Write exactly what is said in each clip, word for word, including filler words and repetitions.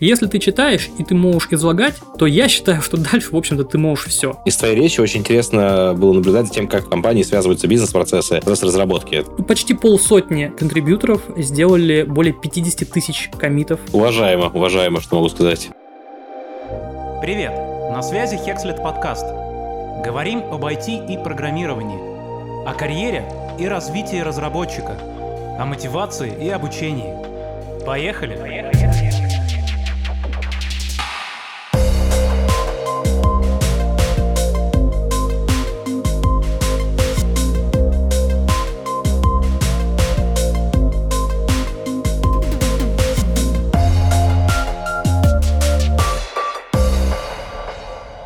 Если ты читаешь и ты можешь излагать, то я считаю, что дальше, в общем-то, ты можешь все. Из твоей речи очень интересно было наблюдать за тем, как в компании связываются бизнес-процессы с разработки. Почти полсотни контрибьюторов сделали более пятьдесят тысяч коммитов. Уважаемо, уважаемо, что могу сказать. Привет, на связи Хекслет подкаст. Говорим об ай ти и программировании, о карьере и развитии разработчика, о мотивации и обучении. Поехали! Поехали!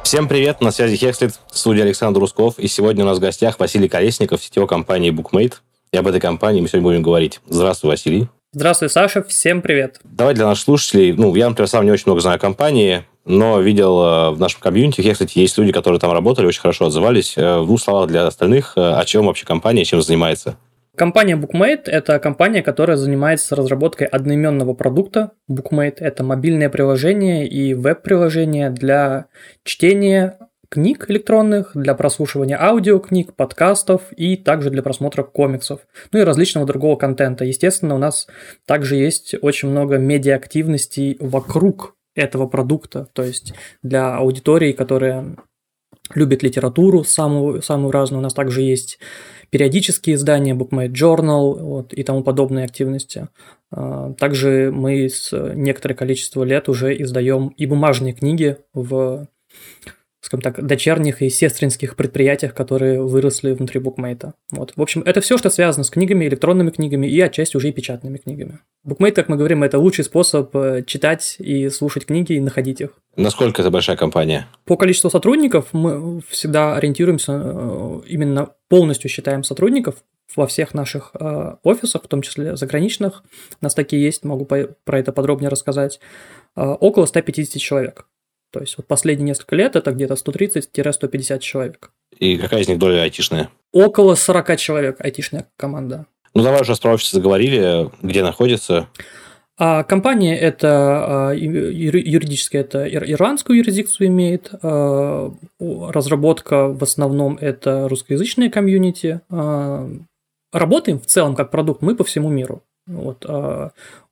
Всем привет, на связи Хекслет, в студии Александр Русков, и сегодня у нас в гостях Василий Колесников, сетевой компании Bookmate, и об этой компании мы сегодня будем говорить. Здравствуй, Василий. Здравствуй, Саша, всем привет. Давай для наших слушателей, ну, я, например, сам не очень много знаю компании, но видел в нашем комьюнити, в Хекслете есть люди, которые там работали, очень хорошо отзывались. В двух словах для остальных, о чем вообще компания, чем занимается? Компания Bookmate – это компания, которая занимается разработкой одноименного продукта. Bookmate – это мобильное приложение и веб-приложение для чтения книг электронных, для прослушивания аудиокниг, подкастов и также для просмотра комиксов, ну и различного другого контента. Естественно, у нас также есть очень много медиа-активностей вокруг этого продукта, то есть для аудитории, которая любит литературу самую, самую разную, у нас также есть периодические издания, Bookmate Journal вот, и тому подобные активности. Также мы с некоторое количество лет уже издаем и бумажные книги в, скажем так, дочерних и сестринских предприятиях, которые выросли внутри Bookmate. Вот. В общем, это все, что связано с книгами, электронными книгами и отчасти уже и печатными книгами. Bookmate, как мы говорим, это лучший способ читать и слушать книги и находить их. Насколько это большая компания? По количеству сотрудников мы всегда ориентируемся, именно полностью считаем сотрудников во всех наших офисах, в том числе заграничных. У нас такие есть, могу про это подробнее рассказать. Около сто пятьдесят человек. То есть вот последние несколько лет это где-то сто тридцать - сто пятьдесят человек. И какая из них доля айтишная? Около сорок человек айтишная команда. Ну, давай уже про офис заговорили, где находится. А компания это юридически это ирландскую юрисдикцию имеет, разработка в основном это русскоязычные комьюнити. Работаем в целом как продукт мы по всему миру. Вот,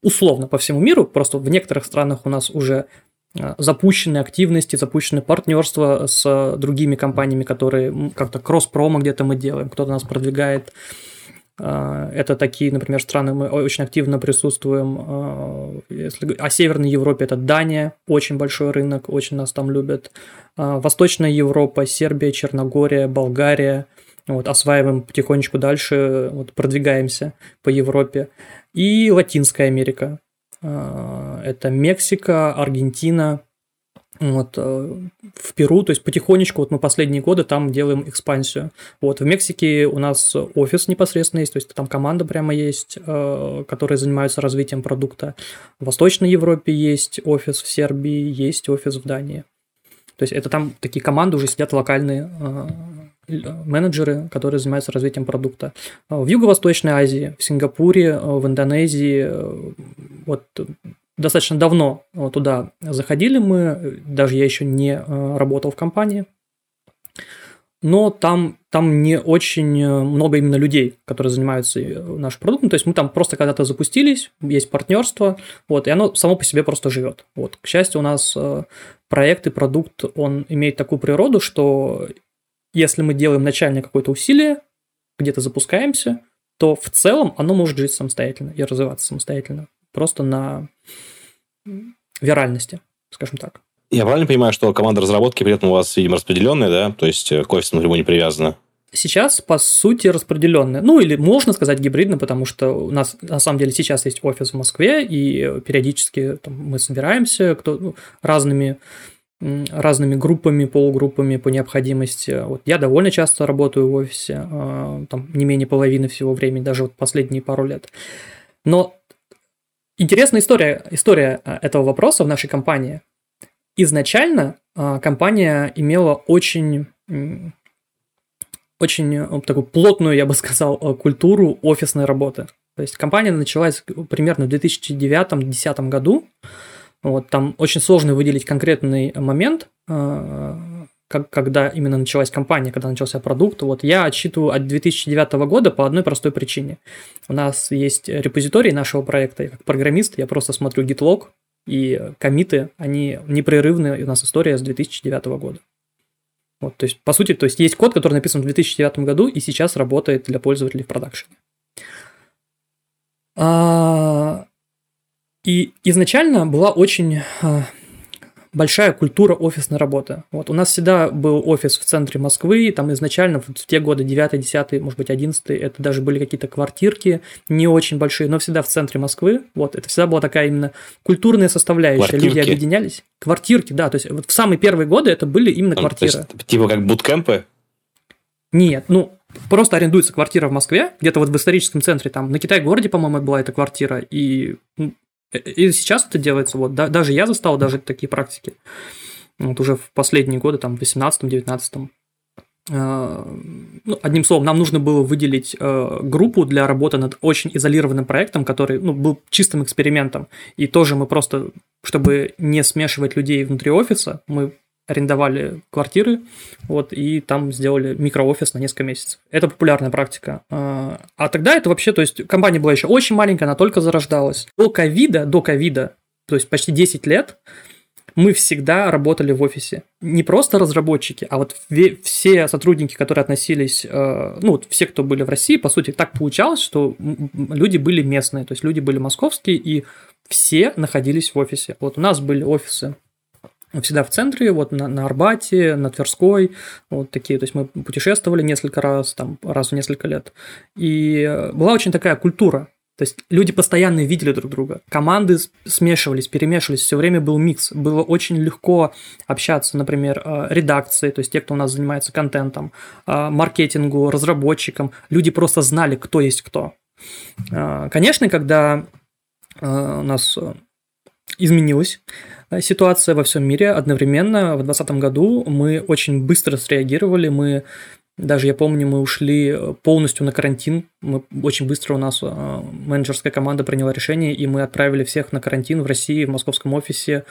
условно по всему миру, просто в некоторых странах у нас уже запущены активности, запущены партнерства с другими компаниями, которые как-то кросс-промо где-то мы делаем, кто-то нас продвигает. Это такие, например, страны, мы очень активно присутствуем. Если... А Северной Европе это Дания, очень большой рынок, очень нас там любят. Восточная Европа, Сербия, Черногория, Болгария. Вот, осваиваем потихонечку дальше, вот, продвигаемся по Европе. И Латинская Америка. Это Мексика, Аргентина, вот, в Перу, то есть потихонечку, вот мы последние годы там делаем экспансию. Вот, в Мексике у нас офис непосредственно есть, то есть там команда прямо есть, которые занимаются развитием продукта. В Восточной Европе есть офис, в Сербии есть офис в Дании. То есть это там такие команды уже сидят локальные менеджеры, которые занимаются развитием продукта. В Юго-Восточной Азии, в Сингапуре, в Индонезии, вот достаточно давно туда заходили мы, даже я еще не работал в компании, но там, там не очень много именно людей, которые занимаются нашим продуктом, то есть мы там просто когда-то запустились, есть партнерство, вот, и оно само по себе просто живет. Вот. К счастью, у нас проект и продукт, он имеет такую природу, что если мы делаем начальное какое-то усилие, где-то запускаемся, то в целом оно может жить самостоятельно и развиваться самостоятельно, просто на виральности, скажем так. Я правильно понимаю, что команда разработки при этом у вас, видимо, распределенная, да? То есть к офису напрямую не привязана? Сейчас, по сути, распределенная. Ну, или можно сказать гибридно, потому что у нас, на самом деле, сейчас есть офис в Москве, и периодически там, мы собираемся кто, ну, разными... разными группами, полугруппами по необходимости. Вот я довольно часто работаю в офисе, там не менее половины всего времени, даже вот последние пару лет. Но интересная история, история этого вопроса в нашей компании. Изначально компания имела очень, очень такую плотную, я бы сказал, культуру офисной работы. То есть компания началась примерно в две тысячи девятом - две тысячи десятом году. Вот, там очень сложно выделить конкретный момент, как, когда именно началась компания, когда начался продукт. Вот я отсчитываю от две тысячи девятого года по одной простой причине. У нас есть репозиторий нашего проекта. Я как программист, я просто смотрю гитлог, и коммиты, они непрерывны, и у нас история с две тысячи девятого года. Вот, то есть, по сути, то есть, есть код, который написан в две тысячи девятом году и сейчас работает для пользователей в продакшене. И изначально была очень большая культура офисной работы. Вот, у нас всегда был офис в центре Москвы, там изначально в те годы девятый, десятый, может быть, одиннадцатый, это даже были какие-то квартирки не очень большие, но всегда в центре Москвы. Вот, это всегда была такая именно культурная составляющая. Квартирки. Люди объединялись. Квартирки, да, то есть вот в самые первые годы это были именно ну, квартиры. То есть, типа как буткемпы? Нет, ну... Просто арендуется квартира в Москве, где-то вот в историческом центре, там, на Китай-городе, по-моему, была эта квартира, и, и сейчас это делается, вот, да, даже я застал даже такие практики, вот уже в последние годы, там, в восемнадцатом-девятнадцатом. Ну, одним словом, нам нужно было выделить группу для работы над очень изолированным проектом, который, ну, был чистым экспериментом, и тоже мы просто, чтобы не смешивать людей внутри офиса, мы арендовали квартиры, вот, и там сделали микроофис на несколько месяцев. Это популярная практика. А тогда это вообще, то есть, компания была еще очень маленькая, она только зарождалась. До ковида, до ковида, то есть, почти десять лет, мы всегда работали в офисе. Не просто разработчики, а вот все сотрудники, которые относились, ну, вот все, кто были в России, по сути, так получалось, что люди были местные, то есть, люди были московские, и все находились в офисе. Вот у нас были офисы всегда в центре, вот на, на Арбате, на Тверской, вот такие, то есть мы путешествовали несколько раз, там, раз в несколько лет, и была очень такая культура, то есть люди постоянно видели друг друга, команды смешивались, перемешивались, все время был микс, было очень легко общаться, например, редакции, то есть те, кто у нас занимается контентом, маркетингу, разработчикам, люди просто знали, кто есть кто. Конечно, когда у нас изменилась ситуация во всем мире одновременно. В двадцатом году мы очень быстро среагировали. Мы, даже я помню, мы ушли полностью на карантин. Мы, очень быстро у нас менеджерская команда приняла решение, и мы отправили всех на карантин в России, в московском офисе,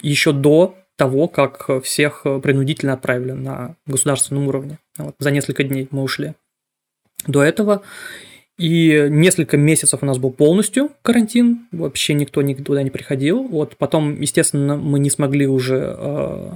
еще до того, как всех принудительно отправили на государственном уровне. Вот, за несколько дней мы ушли до этого. И несколько месяцев у нас был полностью карантин, вообще никто никуда не приходил. Вот потом, естественно, мы не смогли уже э,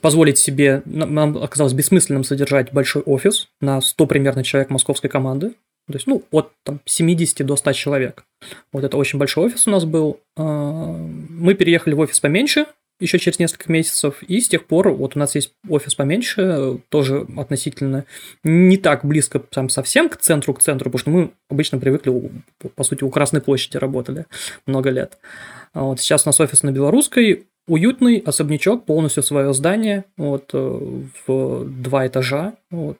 позволить себе, нам оказалось бессмысленным содержать большой офис на сто примерно человек московской команды, то есть, ну, от там, семидесяти до ста человек. Вот это очень большой офис у нас был. Э, мы переехали в офис поменьше еще через несколько месяцев, и с тех пор вот у нас есть офис поменьше, тоже относительно не так близко там, совсем к центру, к центру, потому что мы обычно привыкли, по сути, у Красной площади работали много лет. А вот сейчас у нас офис на Белорусской, уютный особнячок, полностью свое здание, вот, в два этажа, вот.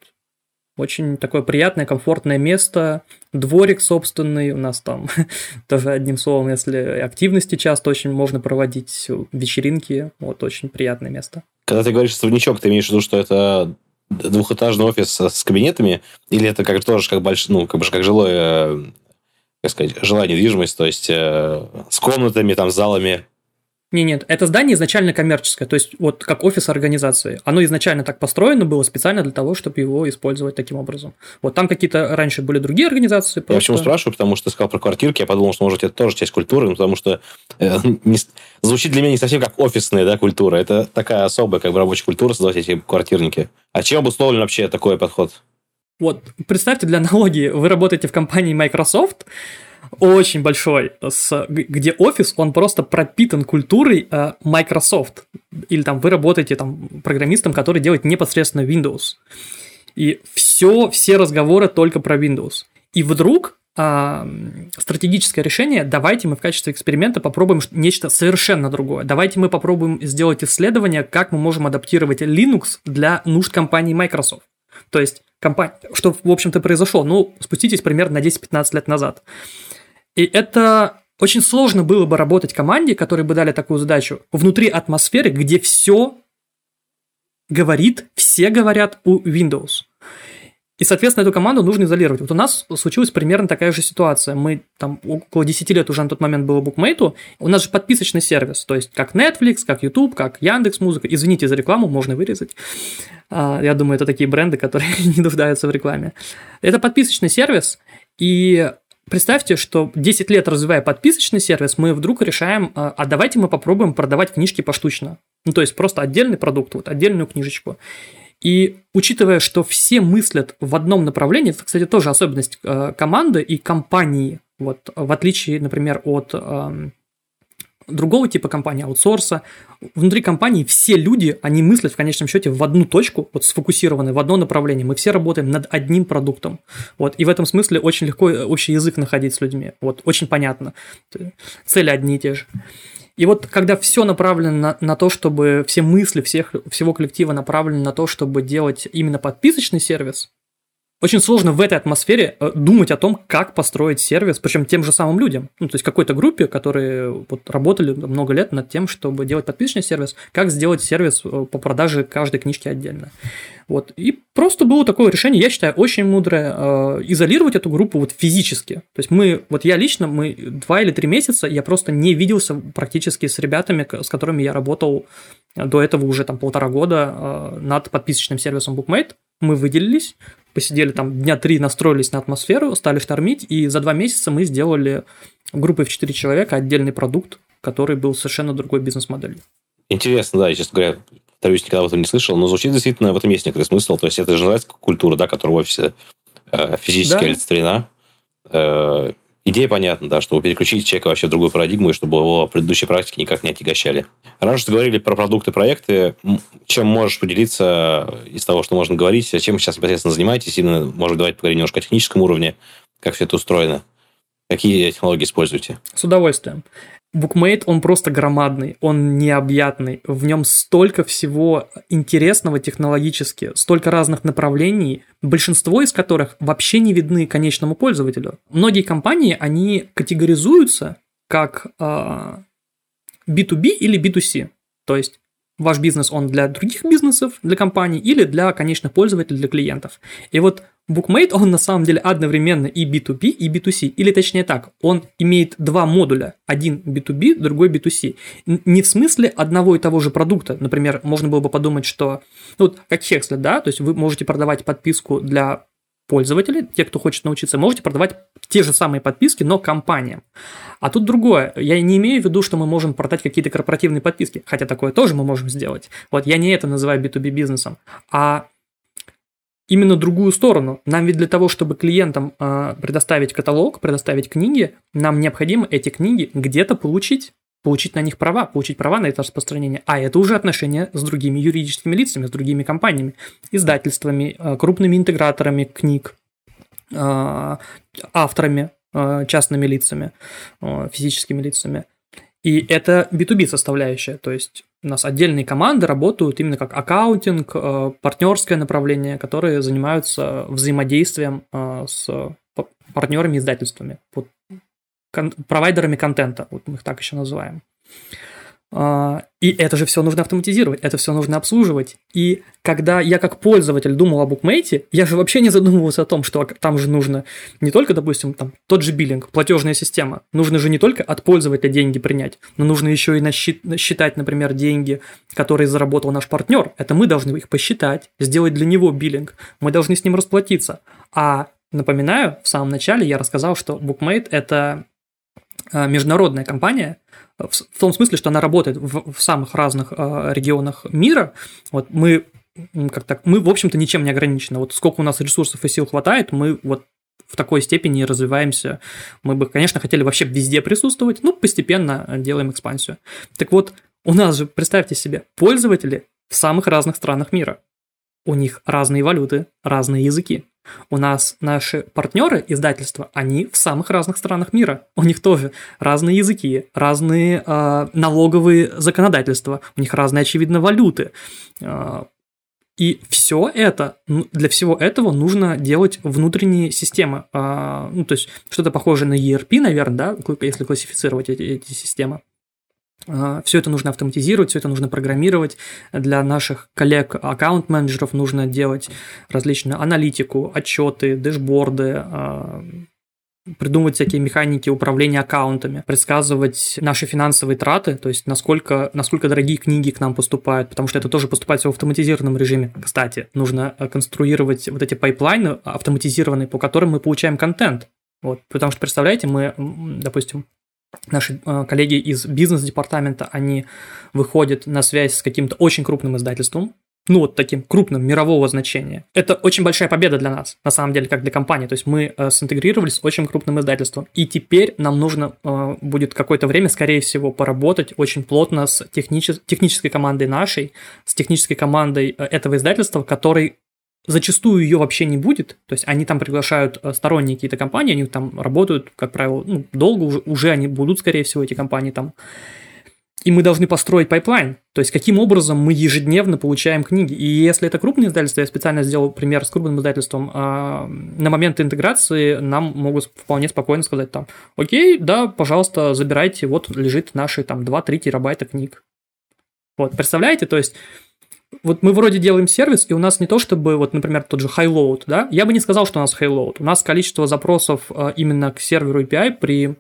Очень такое приятное, комфортное место, дворик собственный у нас там, тоже одним словом, если активности часто очень можно проводить, вечеринки, вот, очень приятное место. Когда ты говоришь «совнячок», ты имеешь в виду, что это двухэтажный офис с кабинетами, или это как, тоже как, больш... ну, как, бы, как жилое, как сказать, жилая недвижимость, то есть э, с комнатами, там, залами? Нет, нет, это здание изначально коммерческое, то есть вот как офис организации. Оно изначально так построено было специально для того, чтобы его использовать таким образом. Вот там какие-то раньше были другие организации. Просто... Я почему спрашиваю, потому что ты сказал про квартирки, я подумал, что, может, это тоже часть культуры, потому что э, не, звучит для меня не совсем как офисная, да, культура, это такая особая как бы рабочая культура, создавать эти квартирники. А чем обусловлен вообще такой подход? Вот, представьте для аналогии, вы работаете в компании Microsoft, очень большой, с, где офис, он просто пропитан культурой э, Microsoft. Или там вы работаете там, программистом, который делает непосредственно Windows. И все, все разговоры только про Windows. И вдруг э, стратегическое решение, давайте мы в качестве эксперимента попробуем нечто совершенно другое. Давайте мы попробуем сделать исследование, как мы можем адаптировать Linux для нужд компании Microsoft. То есть, компания, что, в общем-то, произошло, ну, спуститесь примерно на десять-пятнадцать лет назад. И это очень сложно было бы работать команде, которой бы дали такую задачу, внутри атмосферы, где все говорит, все говорят у Windows. И, соответственно, эту команду нужно изолировать. Вот у нас случилась примерно такая же ситуация. Мы там около десять лет уже на тот момент было Bookmate. У нас же подписочный сервис, то есть как Netflix, как YouTube, как Яндекс.Музыка. Извините за рекламу, можно вырезать. Я думаю, это такие бренды, которые не нуждаются в рекламе. Это подписочный сервис, и представьте, что десять лет развивая подписочный сервис, мы вдруг решаем, а давайте мы попробуем продавать книжки поштучно. Ну, то есть просто отдельный продукт, вот отдельную книжечку. И учитывая, что все мыслят в одном направлении, это, кстати, тоже особенность команды и компании, вот, в отличие, например, от э, другого типа компании, аутсорса, внутри компании все люди, они мыслят в конечном счете в одну точку, вот, сфокусированы в одно направление, мы все работаем над одним продуктом, вот, и в этом смысле очень легко общий язык находить с людьми, вот, очень понятно, цели одни и те же. И вот когда все направлено на, на то, чтобы все мысли всех, всего коллектива направлены на то, чтобы делать именно подписочный сервис, очень сложно в этой атмосфере думать о том, как построить сервис, причем тем же самым людям, ну, то есть какой-то группе, которые вот работали много лет над тем, чтобы делать подписочный сервис, как сделать сервис по продаже каждой книжки отдельно. Вот. И просто было такое решение, я считаю, очень мудрое, э, изолировать эту группу вот физически. То есть мы, вот я лично, мы два или три месяца, я просто не виделся практически с ребятами, с которыми я работал до этого уже там полтора года э, над подписочным сервисом Bookmate. Мы выделились, посидели там дня три, настроились на атмосферу, стали штормить, и за два месяца мы сделали группой в четыре человека отдельный продукт, который был совершенно другой бизнес-моделью. Интересно, да, я, честно говоря, повторюсь, никогда об этом не слышал, но звучит действительно, в этом есть некоторый смысл, то есть это же женская культура, да, которая в офисе э, физически олицетворена. Э, идея понятна, да, чтобы переключить человека вообще в другую парадигму, и чтобы его предыдущие практики никак не отягощали. Раньше что говорили про продукты, проекты, чем можешь поделиться из того, что можно говорить, чем вы сейчас непосредственно занимаетесь, именно, может быть, давайте поговорим немножко о техническом уровне, как все это устроено, какие технологии используете? С удовольствием. Bookmate, он просто громадный, он необъятный, в нем столько всего интересного технологически, столько разных направлений, большинство из которых вообще не видны конечному пользователю. Многие компании, они категоризуются как би ту би или би ту си, то есть ваш бизнес, он для других бизнесов, для компаний или для конечных пользователей, для клиентов. И вот Bookmate, он на самом деле одновременно и би ту би, и би ту си, или точнее так, он имеет два модуля, один би ту би, другой би ту си. Не в смысле одного и того же продукта, например, можно было бы подумать, что, ну, вот как Хекслет, да, то есть вы можете продавать подписку для пользователей, те, кто хочет научиться, можете продавать те же самые подписки, но компаниям. А тут другое. Я не имею в виду, что мы можем продать какие-то корпоративные подписки, хотя такое тоже мы можем сделать. Вот я не это называю би ту би бизнесом, а именно другую сторону. Нам ведь для того, чтобы клиентам э, предоставить каталог, предоставить книги, нам необходимо эти книги где-то получить, получить на них права, получить права на это распространение. А это уже отношения с другими юридическими лицами, с другими компаниями, издательствами, э, крупными интеграторами книг, э, авторами, э, частными лицами, э, физическими лицами. И это би ту би составляющая, то есть у нас отдельные команды работают именно как аккаунтинг, партнерское направление, которые занимаются взаимодействием с партнерами и издательствами, провайдерами контента, вот мы их так еще называем. И это же все нужно автоматизировать, это все нужно обслуживать. И когда я как пользователь думал о Bookmate, я же вообще не задумывался о том, что там же нужно не только, допустим, там, тот же биллинг, платежная система, нужно же не только от пользователя деньги принять, но нужно еще и насчитать, например, деньги, которые заработал наш партнер. Это мы должны их посчитать, сделать для него биллинг, мы должны с ним расплатиться. А напоминаю, в самом начале я рассказал, что Bookmate – это международная компания, в том смысле, что она работает в, в самых разных э, регионах мира. Вот мы, как так, мы, в общем-то, ничем не ограничены. Вот сколько у нас ресурсов и сил хватает, мы вот в такой степени развиваемся. Мы бы, конечно, хотели вообще везде присутствовать, но постепенно делаем экспансию. Так вот, у нас же, представьте себе, пользователи в самых разных странах мира. У них разные валюты, разные языки. У нас наши партнеры, издательства, они в самых разных странах мира. У них тоже разные языки, разные э, налоговые законодательства, у них разные, очевидно, валюты. Э, и все это, для всего этого нужно делать внутренние системы. Э, ну, то есть что-то похожее на и эр пи, наверное, да, если классифицировать эти, эти системы. Все это нужно автоматизировать, все это нужно программировать. Для наших коллег, аккаунт-менеджеров, нужно делать различную аналитику, отчеты, дэшборды, придумывать всякие механики управления аккаунтами, предсказывать наши финансовые траты, то есть насколько, насколько дорогие книги к нам поступают, потому что это тоже поступает в автоматизированном режиме. Кстати, нужно конструировать вот эти пайплайны автоматизированные, по которым мы получаем контент. Вот, потому что, представляете, мы, допустим, наши коллеги из бизнес-департамента, они выходят на связь с каким-то очень крупным издательством, ну вот таким крупным, мирового значения. Это очень большая победа для нас, на самом деле, как для компании. То есть мы синтегрировались с очень крупным издательством, и теперь нам нужно будет какое-то время, скорее всего, поработать очень плотно с техничес- технической командой нашей, с технической командой этого издательства, который... Зачастую ее вообще не будет, то есть они там приглашают сторонние какие-то компании, они там работают, как правило, ну, долго уже, уже они будут, скорее всего, эти компании там. И мы должны построить пайплайн, то есть каким образом мы ежедневно получаем книги. И если это крупные издательства, я специально сделал пример с крупным издательством, на момент интеграции нам могут вполне спокойно сказать там, окей, да, пожалуйста, забирайте, вот лежит наши там два-три терабайта книг. Вот, представляете, то есть... Вот мы вроде делаем сервис, и у нас не то чтобы, вот, например, тот же high-load, да, я бы не сказал, что у нас high-load, у нас количество запросов именно к серверу эй пи ай при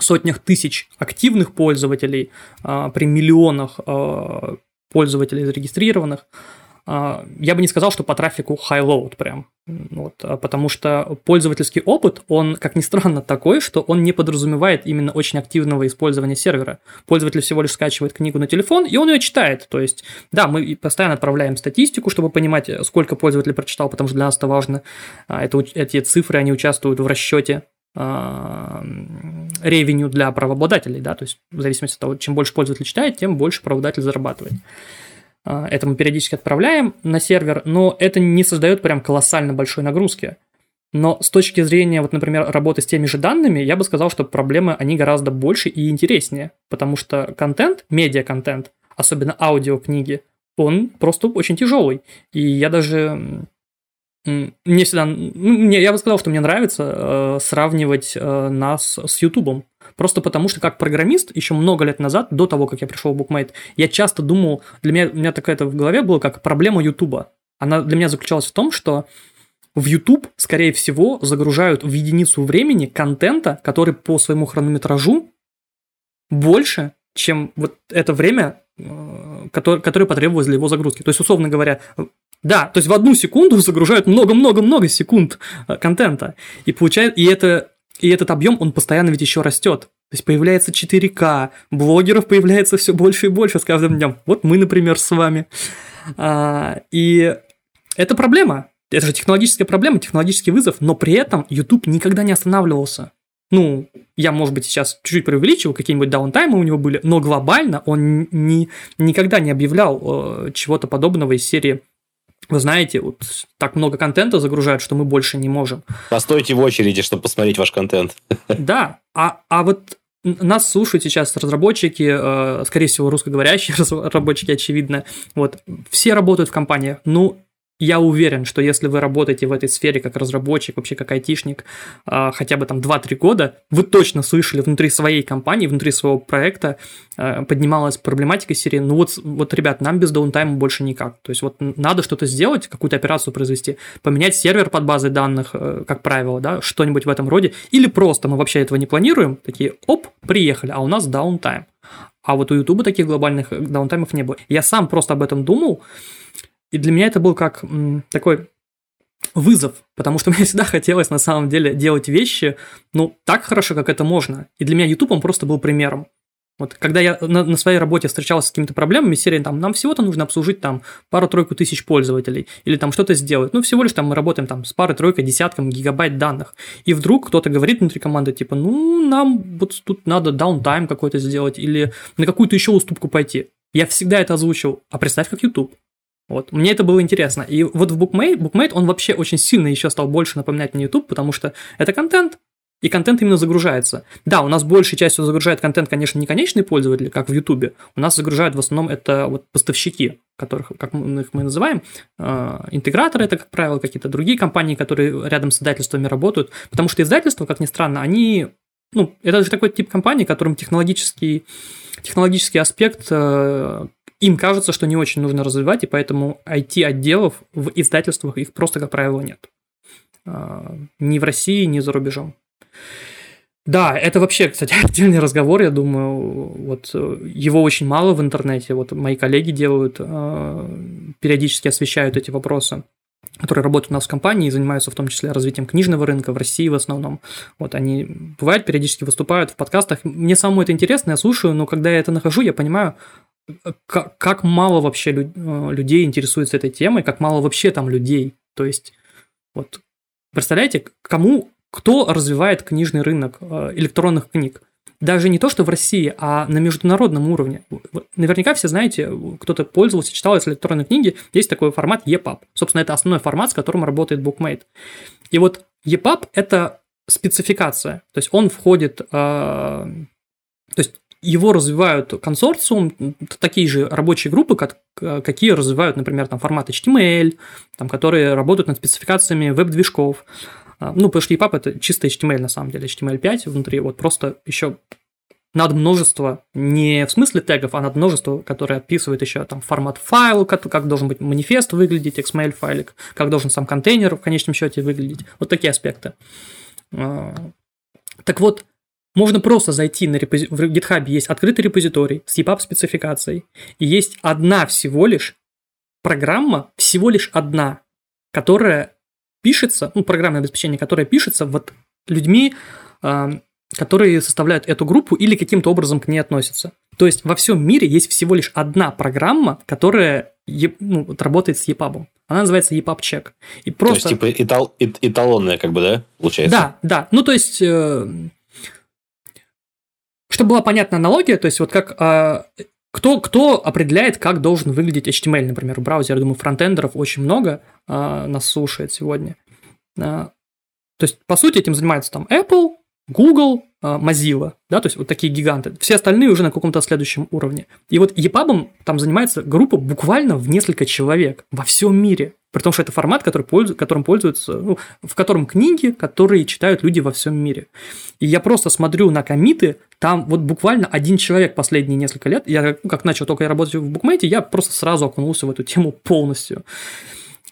сотнях тысяч активных пользователей, при миллионах пользователей зарегистрированных, я бы не сказал, что по трафику high-load прям, вот, потому что пользовательский опыт, он, как ни странно, такой, что он не подразумевает именно очень активного использования сервера. Пользователь всего лишь скачивает книгу на телефон, и он ее читает, то есть, да, мы постоянно отправляем статистику, чтобы понимать, сколько пользователей прочитал, потому что для нас это важно, это, эти цифры, они участвуют в расчете ревеню для правообладателей, да, то есть, в зависимости от того, чем больше пользователь читает, тем больше правообладатель зарабатывает. Это мы периодически отправляем на сервер, но это не создает прям колоссально большой нагрузки. Но с точки зрения, вот, например, работы с теми же данными, я бы сказал, что проблемы, они гораздо больше и интереснее, потому что контент, медиа-контент, особенно аудиокниги, он просто очень тяжелый. И я даже... Мне всегда... Мне, я бы сказал, что мне нравится э, сравнивать э, нас с Ютубом. Просто потому, что как программист еще много лет назад, до того, как я пришел в Bookmate, я часто думал, для меня, у меня такая-то в голове была, как проблема Ютуба. Она для меня заключалась в том, что в YouTube, скорее всего, загружают в единицу времени контента, который по своему хронометражу больше, чем вот это время, которое, которое потребовалось для его загрузки. То есть, условно говоря... Да, то есть в одну секунду загружают много-много-много секунд контента, и получает, и, это, и этот объем, он постоянно ведь еще растет, то есть появляется четыре ка, блогеров появляется все больше и больше с каждым днем, вот мы, например, с вами, и это проблема, это же технологическая проблема, технологический вызов, но при этом YouTube никогда не останавливался. Ну, я, может быть, сейчас чуть-чуть преувеличиваю, какие-нибудь даунтаймы у него были, но глобально он ни, никогда не объявлял чего-то подобного из серии: вы знаете, вот так много контента загружают, что мы больше не можем. Постойте в очереди, чтобы посмотреть ваш контент. Да, а, а вот нас слушают сейчас разработчики, скорее всего, русскоговорящие разработчики, очевидно. Вот, все работают в компаниях. Ну, я уверен, что если вы работаете в этой сфере как разработчик, вообще как айтишник, хотя бы там два-три года, вы точно слышали внутри своей компании, внутри своего проекта поднималась проблематика серии: ну вот, вот, ребят, нам без даунтайма больше никак. То есть вот надо что-то сделать, какую-то операцию произвести, поменять сервер под базой данных, как правило, да, что-нибудь в этом роде, или просто мы вообще этого не планируем, такие, оп, приехали, а у нас даунтайм. А вот у Ютуба таких глобальных даунтаймов не было. Я сам просто об этом думал, и для меня это был как м, такой вызов, потому что мне всегда хотелось на самом деле делать вещи, ну, так хорошо, как это можно. И для меня YouTube, он просто был примером. Вот, когда я на, на своей работе встречался с какими-то проблемами, серии там, нам всего-то нужно обслужить там пару-тройку тысяч пользователей или там что-то сделать. Ну, всего лишь там мы работаем там с парой-тройкой десятком гигабайт данных. И вдруг кто-то говорит внутри команды, типа, ну, нам вот тут надо даунтайм какой-то сделать или на какую-то еще уступку пойти. Я всегда это озвучил. А представь, как YouTube. Вот, мне это было интересно. И вот в Bookmate, Bookmate, он вообще очень сильно еще стал больше напоминать мне YouTube, потому что это контент, и контент именно загружается. Да, у нас большей частью загружает контент, конечно, не конечные пользователи, как в YouTube, у нас загружают в основном это вот поставщики, которых, как мы их мы называем, интеграторы, это, как правило, какие-то другие компании, которые рядом с издательствами работают, потому что издательства, как ни странно, они ну, это же такой тип компании, которым технологический, технологический аспект э, им кажется, что не очень нужно развивать, и поэтому ай ти-отделов в издательствах их просто, как правило, нет. Э, ни в России, ни за рубежом. Да, это вообще, кстати, отдельный разговор, я думаю, вот его очень мало в интернете, вот мои коллеги делают, периодически освещают эти вопросы, которые работают у нас в компании и занимаются в том числе развитием книжного рынка в России в основном. Вот они, бывают, периодически выступают в подкастах. Мне самому это интересно, я слушаю, но когда я это нахожу, я понимаю, как, как мало вообще людей интересуется этой темой, как мало вообще там людей. То есть, вот, представляете, кому... Кто развивает книжный рынок электронных книг? Даже не то, что в России, а на международном уровне. Наверняка все знаете, кто-то пользовался, читал из электронной книги, есть такой формат и паб. Собственно, это основной формат, с которым работает Bookmate. И вот и паб – это спецификация. То есть, он входит… То есть, его развивают консорциум, такие же рабочие группы, как, какие развивают, например, там, формат эйч ти эм эл, там, которые работают над спецификациями веб-движков. Ну, потому что и паб – это чисто эйч ти эм эл, на самом деле, эйч ти эм эл пять внутри, вот просто еще надо множество, не в смысле тегов, а надо множество, которые описывают еще там формат файла, как, как должен быть манифест выглядеть, икс эм эл-файлик, как должен сам контейнер в конечном счете выглядеть, вот такие аспекты. Так вот, можно просто зайти на репози... в GitHub есть открытый репозиторий с и паб-спецификацией, и есть одна всего лишь программа, всего лишь одна, которая пишется, ну, программное обеспечение, которое пишется вот людьми, которые составляют эту группу или каким-то образом к ней относятся. То есть, во всем мире есть всего лишь одна программа, которая, ну, вот, работает с и пабом. Она называется и паб чек. И просто... То есть, типа, этал... эталонная, как бы, да, получается? Да, да. Ну, то есть... Чтобы была понятна аналогия, то есть, вот как... Кто, кто определяет, как должен выглядеть эйч ти эм эл, например, в браузере? Я думаю, фронтендеров очень много а, нас слушает сегодня. А, то есть, по сути, этим занимаются там Apple, Google, а, Mozilla, да, то есть, вот такие гиганты. Все остальные уже на каком-то следующем уровне. И вот и пабом там занимается группа буквально в несколько человек во всем мире, при том, что это формат, который пользу, которым пользуются, ну, в котором книги, которые читают люди во всем мире. И я просто смотрю на коммиты, там вот буквально один человек последние несколько лет, я как начал только работать в Bookmate, я просто сразу окунулся в эту тему полностью.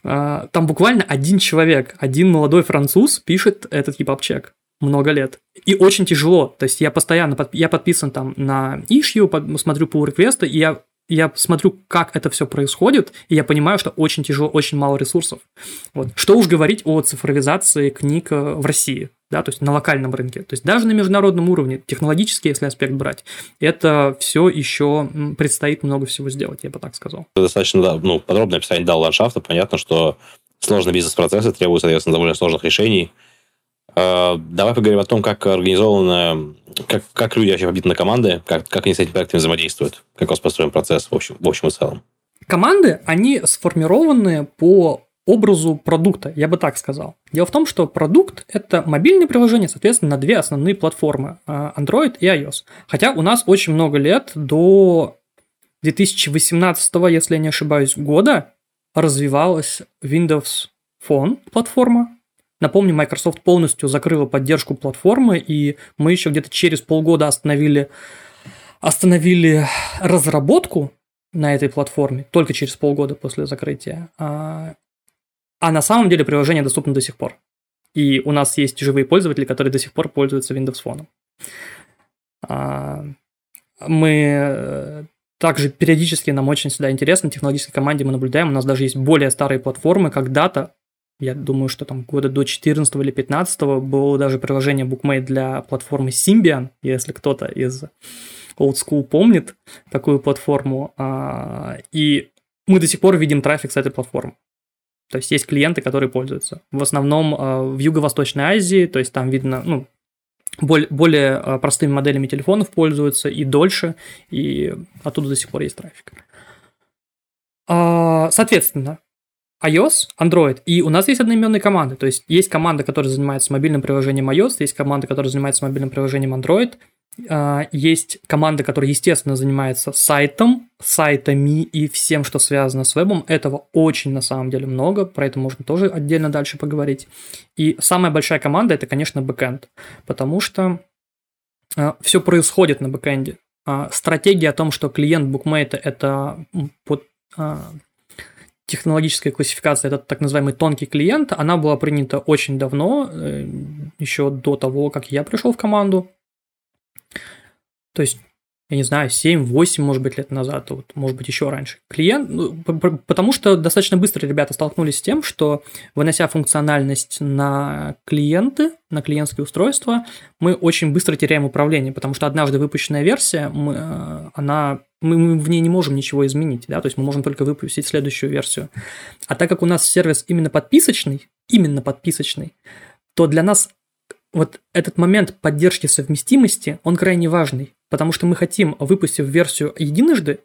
Там буквально один человек, один молодой француз пишет этот и паб чек много лет. И очень тяжело, то есть я постоянно, я подписан там на ишью, смотрю пул реквесты, и я... Я смотрю, как это все происходит, и я понимаю, что очень тяжело, очень мало ресурсов. Вот. Что уж говорить о цифровизации книг в России, да, то есть на локальном рынке. То есть даже на международном уровне, технологически, если аспект брать, это все еще предстоит много всего сделать, я бы так сказал. Достаточно, да, ну, подробное описание дал ландшафта. Понятно, что сложные бизнес-процессы требуют, соответственно, довольно сложных решений. Давай поговорим о том, как организовано, как, как люди вообще побиты на команды, как, как они с этим проектами взаимодействуют, как у вас построен процесс в общем, в общем и целом. Команды, они сформированы по образу продукта, я бы так сказал. Дело в том, что продукт – это мобильное приложение, соответственно, на две основные платформы – Android и iOS. Хотя у нас очень много лет, до две тысячи восемнадцатого, если я не ошибаюсь, года развивалась Windows Phone платформа. Напомню, Microsoft полностью закрыла поддержку платформы, и мы еще где-то через полгода остановили, остановили разработку на этой платформе, только через полгода после закрытия. А на самом деле приложение доступно до сих пор. И у нас есть живые пользователи, которые до сих пор пользуются Windows Phone. Мы... Также периодически нам очень всегда интересно, в технологической команде мы наблюдаем, у нас даже есть более старые платформы, когда-то, я думаю, что там года до четырнадцатого или пятнадцатого было даже приложение Bookmate для платформы Symbian, если кто-то из Old School помнит такую платформу. И мы до сих пор видим трафик с этой платформы. То есть есть клиенты, которые пользуются. В основном в Юго-Восточной Азии, то есть там видно, ну, более простыми моделями телефонов пользуются и дольше, и оттуда до сих пор есть трафик. Соответственно, iOS, Android, и у нас есть одноименные команды, то есть есть команда, которая занимается мобильным приложением iOS, есть команда, которая занимается мобильным приложением Android, есть команда, которая, естественно, занимается сайтом, сайтами и всем, что связано с вебом, этого очень, на самом деле, много, про это можно тоже отдельно дальше поговорить, и самая большая команда – это, конечно, бэкэнд, потому что все происходит на бэкэнде. Стратегия о том, что клиент Bookmate – это под технологическая классификация, это так называемый тонкий клиент, она была принята очень давно, еще до того, как я пришел в команду. То есть, я не знаю, семь-восемь, может быть, лет назад, вот, может быть, еще раньше. Клиент, потому что достаточно быстро ребята столкнулись с тем, что, вынося функциональность на клиенты, на клиентские устройства, мы очень быстро теряем управление, потому что однажды выпущенная версия, мы, она, мы в ней не можем ничего изменить, да, то есть мы можем только выпустить следующую версию. А так как у нас сервис именно подписочный, именно подписочный, то для нас вот этот момент поддержки совместимости, он крайне важный, потому что мы хотим, выпустив версию единожды,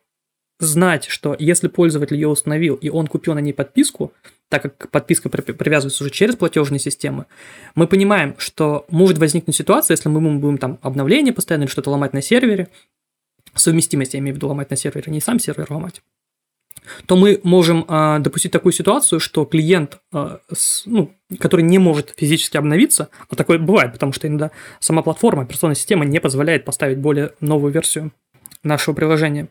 знать, что если пользователь ее установил и он купил на ней подписку, так как подписка привязывается уже через платежные системы, мы понимаем, что может возникнуть ситуация, если мы будем там обновление постоянно или что-то ломать на сервере, совместимость, я имею в виду ломать на сервере, не сам сервер ломать, то мы можем э, допустить такую ситуацию, что клиент, э, с, ну, который не может физически обновиться, а такое бывает, потому что иногда сама платформа, операционная система не позволяет поставить более новую версию нашего приложения,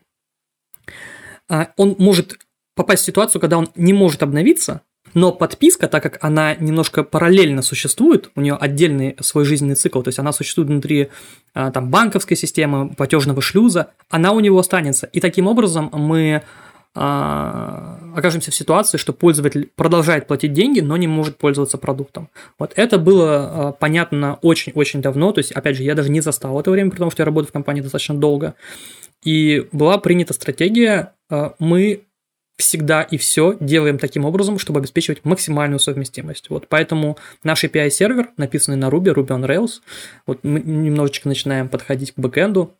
э, он может попасть в ситуацию, когда он не может обновиться, но подписка, так как она немножко параллельно существует, у нее отдельный свой жизненный цикл, то есть она существует внутри э, там, банковской системы, платежного шлюза, она у него останется. И таким образом мы окажемся в ситуации, что пользователь продолжает платить деньги, но не может пользоваться продуктом. Вот это было понятно очень-очень давно, то есть, опять же, я даже не застал это время, потому что я работаю в компании достаточно долго, и была принята стратегия, мы всегда и все делаем таким образом, чтобы обеспечивать максимальную совместимость. Вот поэтому наш эй пи ай-сервер, написанный на Ruby, Ruby on Rails, вот мы немножечко начинаем подходить к бэкэнду,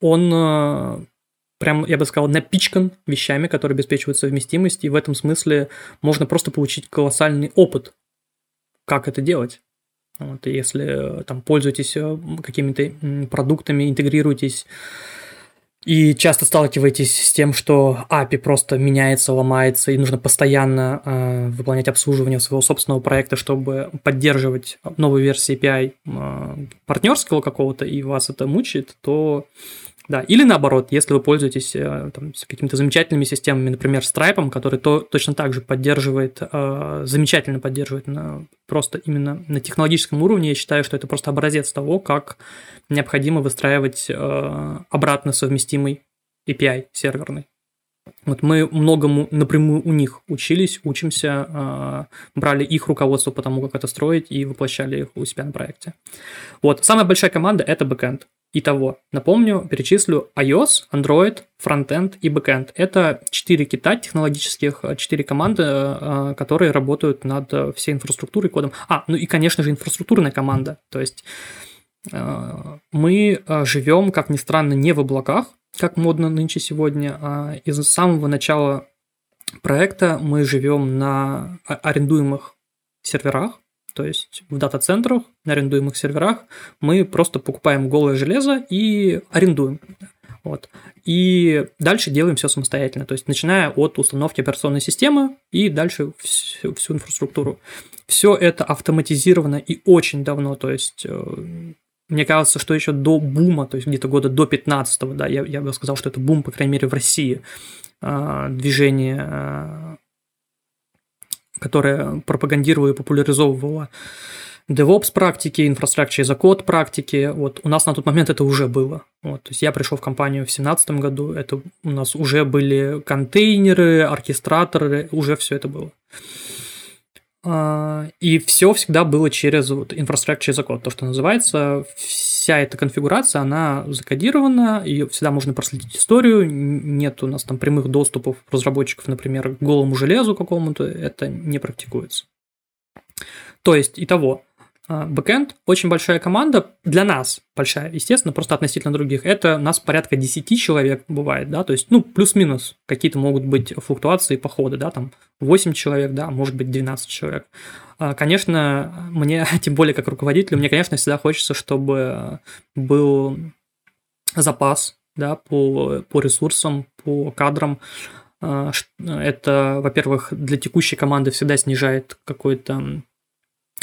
он... прям, я бы сказал, напичкан вещами, которые обеспечивают совместимость, и в этом смысле можно просто получить колоссальный опыт, как это делать. Вот, если там пользуетесь какими-то продуктами, интегрируетесь, и часто сталкиваетесь с тем, что эй пи ай просто меняется, ломается, и нужно постоянно э, выполнять обслуживание своего собственного проекта, чтобы поддерживать новую версию эй пи ай э, партнерского какого-то, и вас это мучает, то... Да, или наоборот, если вы пользуетесь там, какими-то замечательными системами, например, Stripe, который то, точно так же поддерживает, э, замечательно поддерживает на, просто именно на технологическом уровне, я считаю, что это просто образец того, как необходимо выстраивать э, обратно совместимый эй пи ай серверный. Вот мы многому напрямую у них учились, учимся, э, брали их руководство по тому, как это строить, и воплощали их у себя на проекте. Вот, самая большая команда – это бэкэнд. Итого, напомню, перечислю iOS, Android, фронтенд и бэкенд. Это четыре кита технологических, четыре команды, которые работают над всей инфраструктурой, кодом. А, ну и, конечно же, инфраструктурная команда. То есть мы живем, как ни странно, не в облаках, как модно нынче сегодня, а из самого начала проекта мы живем на арендуемых серверах. То есть в дата-центрах, на арендуемых серверах мы просто покупаем голое железо и арендуем. Вот. И дальше делаем все самостоятельно. То есть начиная от установки операционной системы и дальше всю, всю инфраструктуру. Все это автоматизировано и очень давно. То есть мне кажется, что еще до бума, то есть где-то года до пятнадцатого, да, я, я бы сказал, что это бум, по крайней мере, в России, движение... которая пропагандировала и популяризовывала DevOps-практики, Infrastructure as a Code-практики. Вот у нас на тот момент это уже было. Вот, то есть я пришел в компанию в две тысячи семнадцатом году, это у нас уже были контейнеры, оркестраторы, уже все это было. И все всегда было через вот Infrastructure as a Code, то, что называется. Вся эта конфигурация, она закодирована, ее всегда можно проследить историю, нет у нас там прямых доступов разработчиков, например, к голому железу какому-то, это не практикуется. То есть, итого, бэкэнд, очень большая команда, для нас большая, естественно, просто относительно других, это у нас порядка десять человек бывает, да, то есть, ну, плюс-минус, какие-то могут быть флуктуации, походы, да, там, восемь человек, да, может быть, двенадцать человек. Конечно, мне, тем более как руководителю, мне, конечно, всегда хочется, чтобы был запас, да, по, по ресурсам, по кадрам. Это, во-первых, для текущей команды всегда снижает какой-то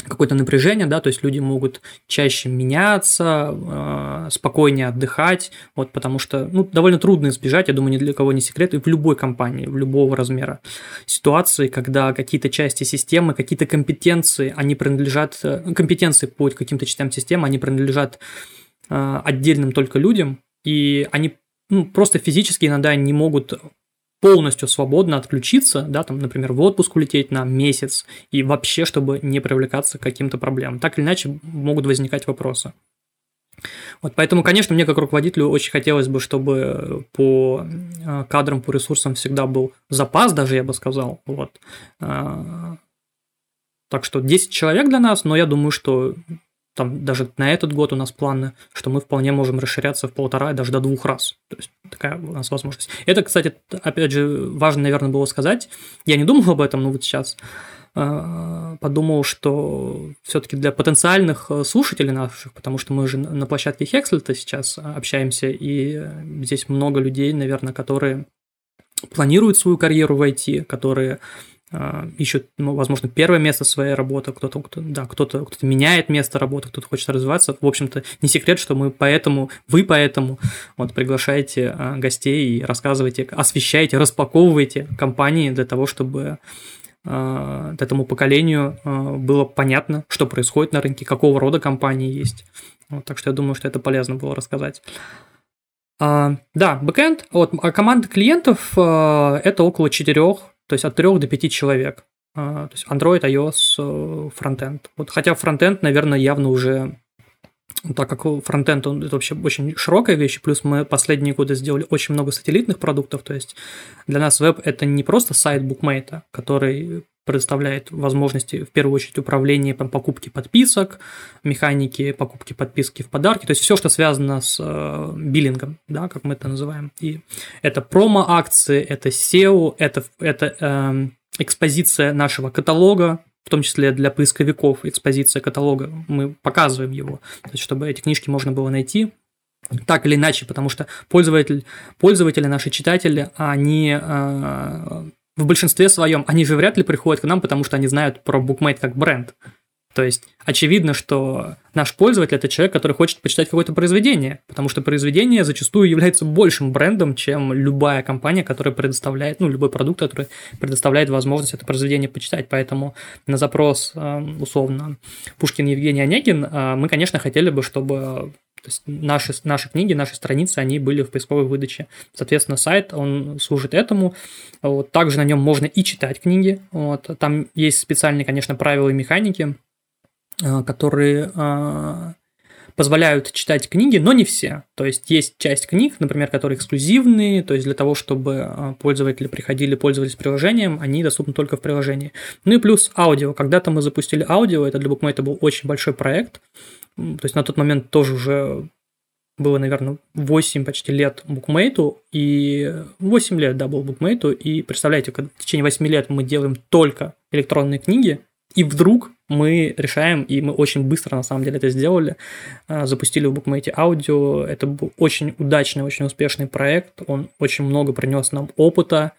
какое-то напряжение, да, то есть люди могут чаще меняться, э, спокойнее отдыхать, вот, потому что, ну, довольно трудно избежать, я думаю, ни для кого не секрет, и в любой компании, в любого размера ситуации, когда какие-то части системы, какие-то компетенции, они принадлежат, компетенции по каким-то частям системы, они принадлежат э, отдельным только людям, и они, ну, просто физически иногда не могут полностью свободно отключиться, да, там, например, в отпуск улететь на месяц и вообще, чтобы не привлекаться к каким-то проблемам. Так или иначе могут возникать вопросы. Вот, поэтому, конечно, мне как руководителю очень хотелось бы, чтобы по кадрам, по ресурсам всегда был запас, даже я бы сказал. Вот. Так что десять человек для нас, но я думаю, что там даже на этот год у нас планы, что мы вполне можем расширяться в полтора, даже до двух раз. То есть такая у нас возможность. Это, кстати, опять же, важно, наверное, было сказать. Я не думал об этом, но вот сейчас подумал, что все-таки для потенциальных слушателей наших, потому что мы же на площадке Хекслета сейчас общаемся, и здесь много людей, наверное, которые планируют свою карьеру в ай ти, которые ищут, ну, возможно, первое место своей работы, кто-то, кто, да, кто-то, кто-то меняет место работы, кто-то хочет развиваться. В общем-то, не секрет, что мы поэтому, вы поэтому вот, приглашаете гостей и рассказываете, освещаете, распаковываете компании для того, чтобы э, этому поколению э, было понятно, что происходит на рынке, какого рода компании есть. Вот, так что я думаю, что это полезно было рассказать. А, да, бэкэнд. Вот, а команда клиентов э, – это около четырех, то есть от трех до пяти человек. То есть Android, iOS, фронтенд. Вот, хотя фронтенд, наверное, явно уже, так как фронтенд, он это вообще очень широкая вещь, плюс мы последние годы сделали очень много сателлитных продуктов, то есть для нас веб – это не просто сайт Bookmate, который предоставляет возможности, в первую очередь, управления покупки подписок, механики покупки подписки в подарки, то есть все, что связано с э, биллингом, да, как мы это называем. И это промо-акции, это сео, это, это э, экспозиция нашего каталога, в том числе для поисковиков, экспозиция каталога, мы показываем его, то есть чтобы эти книжки можно было найти. Так или иначе, потому что пользователь, пользователи, наши читатели, они... Э, В большинстве своем они же вряд ли приходят к нам, потому что они знают про Bookmate как бренд. То есть очевидно, что наш пользователь – это человек, который хочет почитать какое-то произведение, потому что произведение зачастую является большим брендом, чем любая компания, которая предоставляет, ну, любой продукт, который предоставляет возможность это произведение почитать. Поэтому на запрос, условно, Пушкин Евгений Онегин, мы, конечно, хотели бы, чтобы… То есть наши, наши книги, наши страницы, они были в поисковой выдаче. Соответственно, сайт, он служит этому. Вот, также на нем можно и читать книги. Вот, там есть специальные, конечно, правила и механики, которые позволяют читать книги, но не все. То есть есть часть книг, например, которые эксклюзивные, то есть для того, чтобы пользователи приходили, пользовались приложением, они доступны только в приложении. Ну и плюс аудио. Когда-то мы запустили аудио, это для Bookmate был очень большой проект. То есть на тот момент тоже уже было, наверное, восемь почти лет Bookmate, и восемь лет, да, был Bookmate, и представляете, когда в течение восьми лет мы делаем только электронные книги, и вдруг мы решаем, и мы очень быстро, на самом деле, это сделали, запустили в Bookmate аудио, это был очень удачный, очень успешный проект, он очень много принес нам опыта.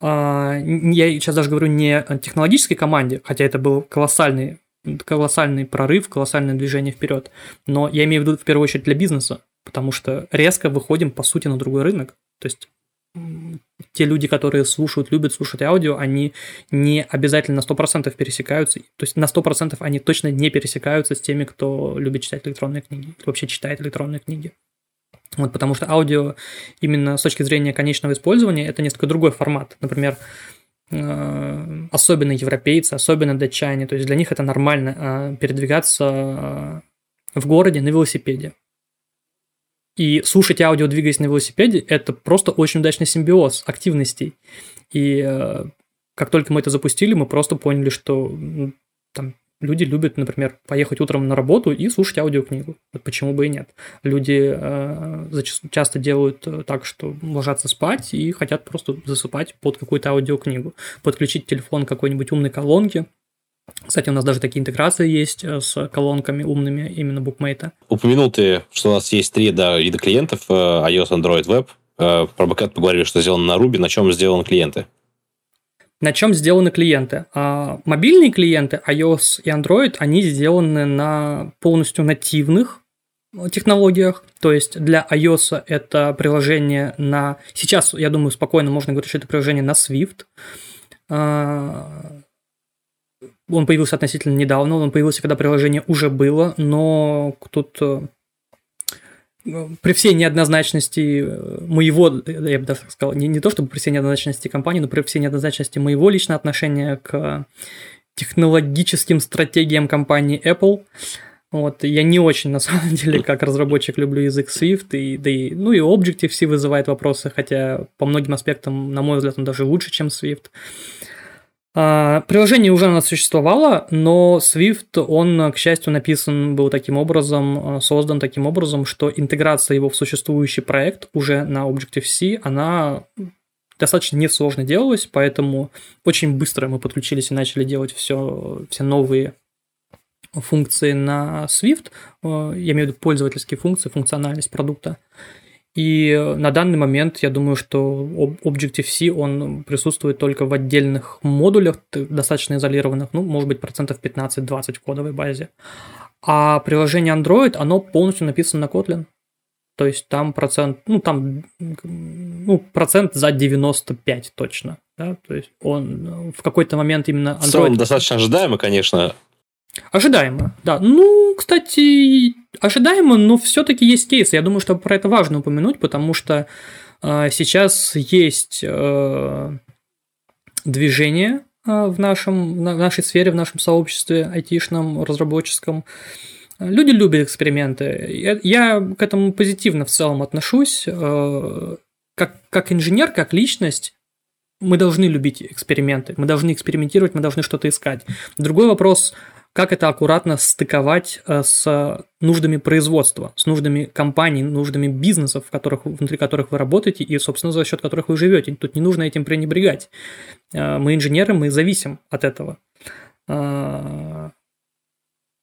Я сейчас даже говорю не о технологической команде, хотя это был колоссальный колоссальный прорыв, колоссальное движение вперед. Но я имею в виду в первую очередь для бизнеса, потому что резко выходим, по сути, на другой рынок. То есть те люди, которые слушают, любят слушать аудио, они не обязательно на сто процентов пересекаются, то есть на сто процентов они точно не пересекаются с теми, кто любит читать электронные книги, вообще читает электронные книги. Вот, потому что аудио именно с точки зрения конечного использования это несколько другой формат. Например, особенно европейцы, особенно датчане, то есть для них это нормально передвигаться в городе на велосипеде. И слушать аудио, двигаясь на велосипеде, это просто очень удачный симбиоз активностей. И как только мы это запустили, мы просто поняли, что там люди любят, например, поехать утром на работу и слушать аудиокнигу. Вот почему бы и нет. Люди э, зачастую, часто делают так, что ложатся спать и хотят просто засыпать под какую-то аудиокнигу. Подключить телефон к какой-нибудь умной колонке. Кстати, у нас даже такие интеграции есть с колонками умными именно Bookmate. Упомянул ты, что у нас есть три да, вида клиентов. iOS, Android, Web. Про бэкэнд поговорили, что сделано на Ruby. На чем сделаны клиенты? На чем сделаны клиенты? А, мобильные клиенты iOS и Android, они сделаны на полностью нативных технологиях, то есть для iOS это приложение на... Сейчас, я думаю, спокойно можно говорить, что это приложение на Swift. Он появился относительно недавно, он появился, когда приложение уже было, но тут при всей неоднозначности моего, я бы даже сказал, не, не то чтобы при всей неоднозначности компании, но при всей неоднозначности моего личного отношения к технологическим стратегиям компании Apple. Вот, я не очень, на самом деле, как разработчик люблю язык Swift, и, да и, ну и Objective-C вызывает вопросы, хотя по многим аспектам, на мой взгляд, он даже лучше, чем Swift. А, приложение уже у нас существовало, но Swift, он, к счастью, написан был таким образом, создан таким образом, что интеграция его в существующий проект уже на Objective-C, она достаточно несложно делалась, поэтому очень быстро мы подключились и начали делать все, все новые функции на Swift, я имею в виду пользовательские функции, функциональность продукта. И на данный момент я думаю, что Objective-C, он присутствует только в отдельных модулях, достаточно изолированных, ну, может быть, процентов пятнадцать-двадцать в кодовой базе. А приложение Android, оно полностью написано на Kotlin. То есть там процент, ну, там, ну, процент за девяносто пять точно. Да? То есть он в какой-то момент именно Android... В целом достаточно ожидаемо, конечно. Ожидаемо, да. Ну, кстати, ожидаемо, но все-таки есть кейсы. Я думаю, что про это важно упомянуть, потому что э, сейчас есть э, движение э, в, нашем, в нашей сфере, в нашем сообществе айтишном, разработческом. Люди любят эксперименты. Я, я к этому позитивно в целом отношусь. Э, как, как инженер, как личность, мы должны любить эксперименты, мы должны экспериментировать, мы должны что-то искать. Другой вопрос – как это аккуратно стыковать с нуждами производства, с нуждами компаний, нуждами бизнесов, в которых, внутри которых вы работаете и, собственно, за счет которых вы живете. Тут не нужно этим пренебрегать. Мы инженеры, мы зависим от этого.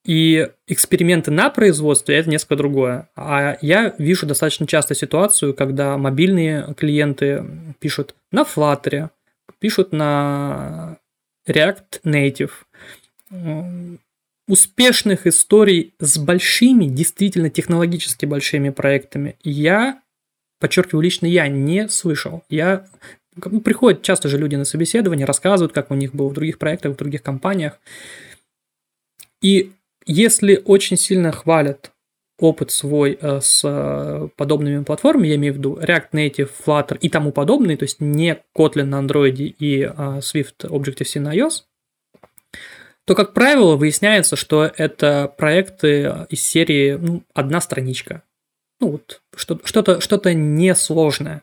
И эксперименты на производстве – это несколько другое. А я вижу достаточно часто ситуацию, когда мобильные клиенты пишут на Flutter, пишут на React Native. Успешных историй с большими, действительно технологически большими проектами я, подчеркиваю, лично я не слышал. Я, ну, приходят часто же люди на собеседование, рассказывают, как у них было в других проектах, в других компаниях. И если очень сильно хвалят опыт свой с подобными платформами, я имею в виду React Native, Flutter и тому подобное, то есть не Kotlin на Android и Swift Objective-C на iOS, то, как правило, выясняется, что это проекты из серии, ну, одна страничка. Ну, вот, что-то, что-то несложное.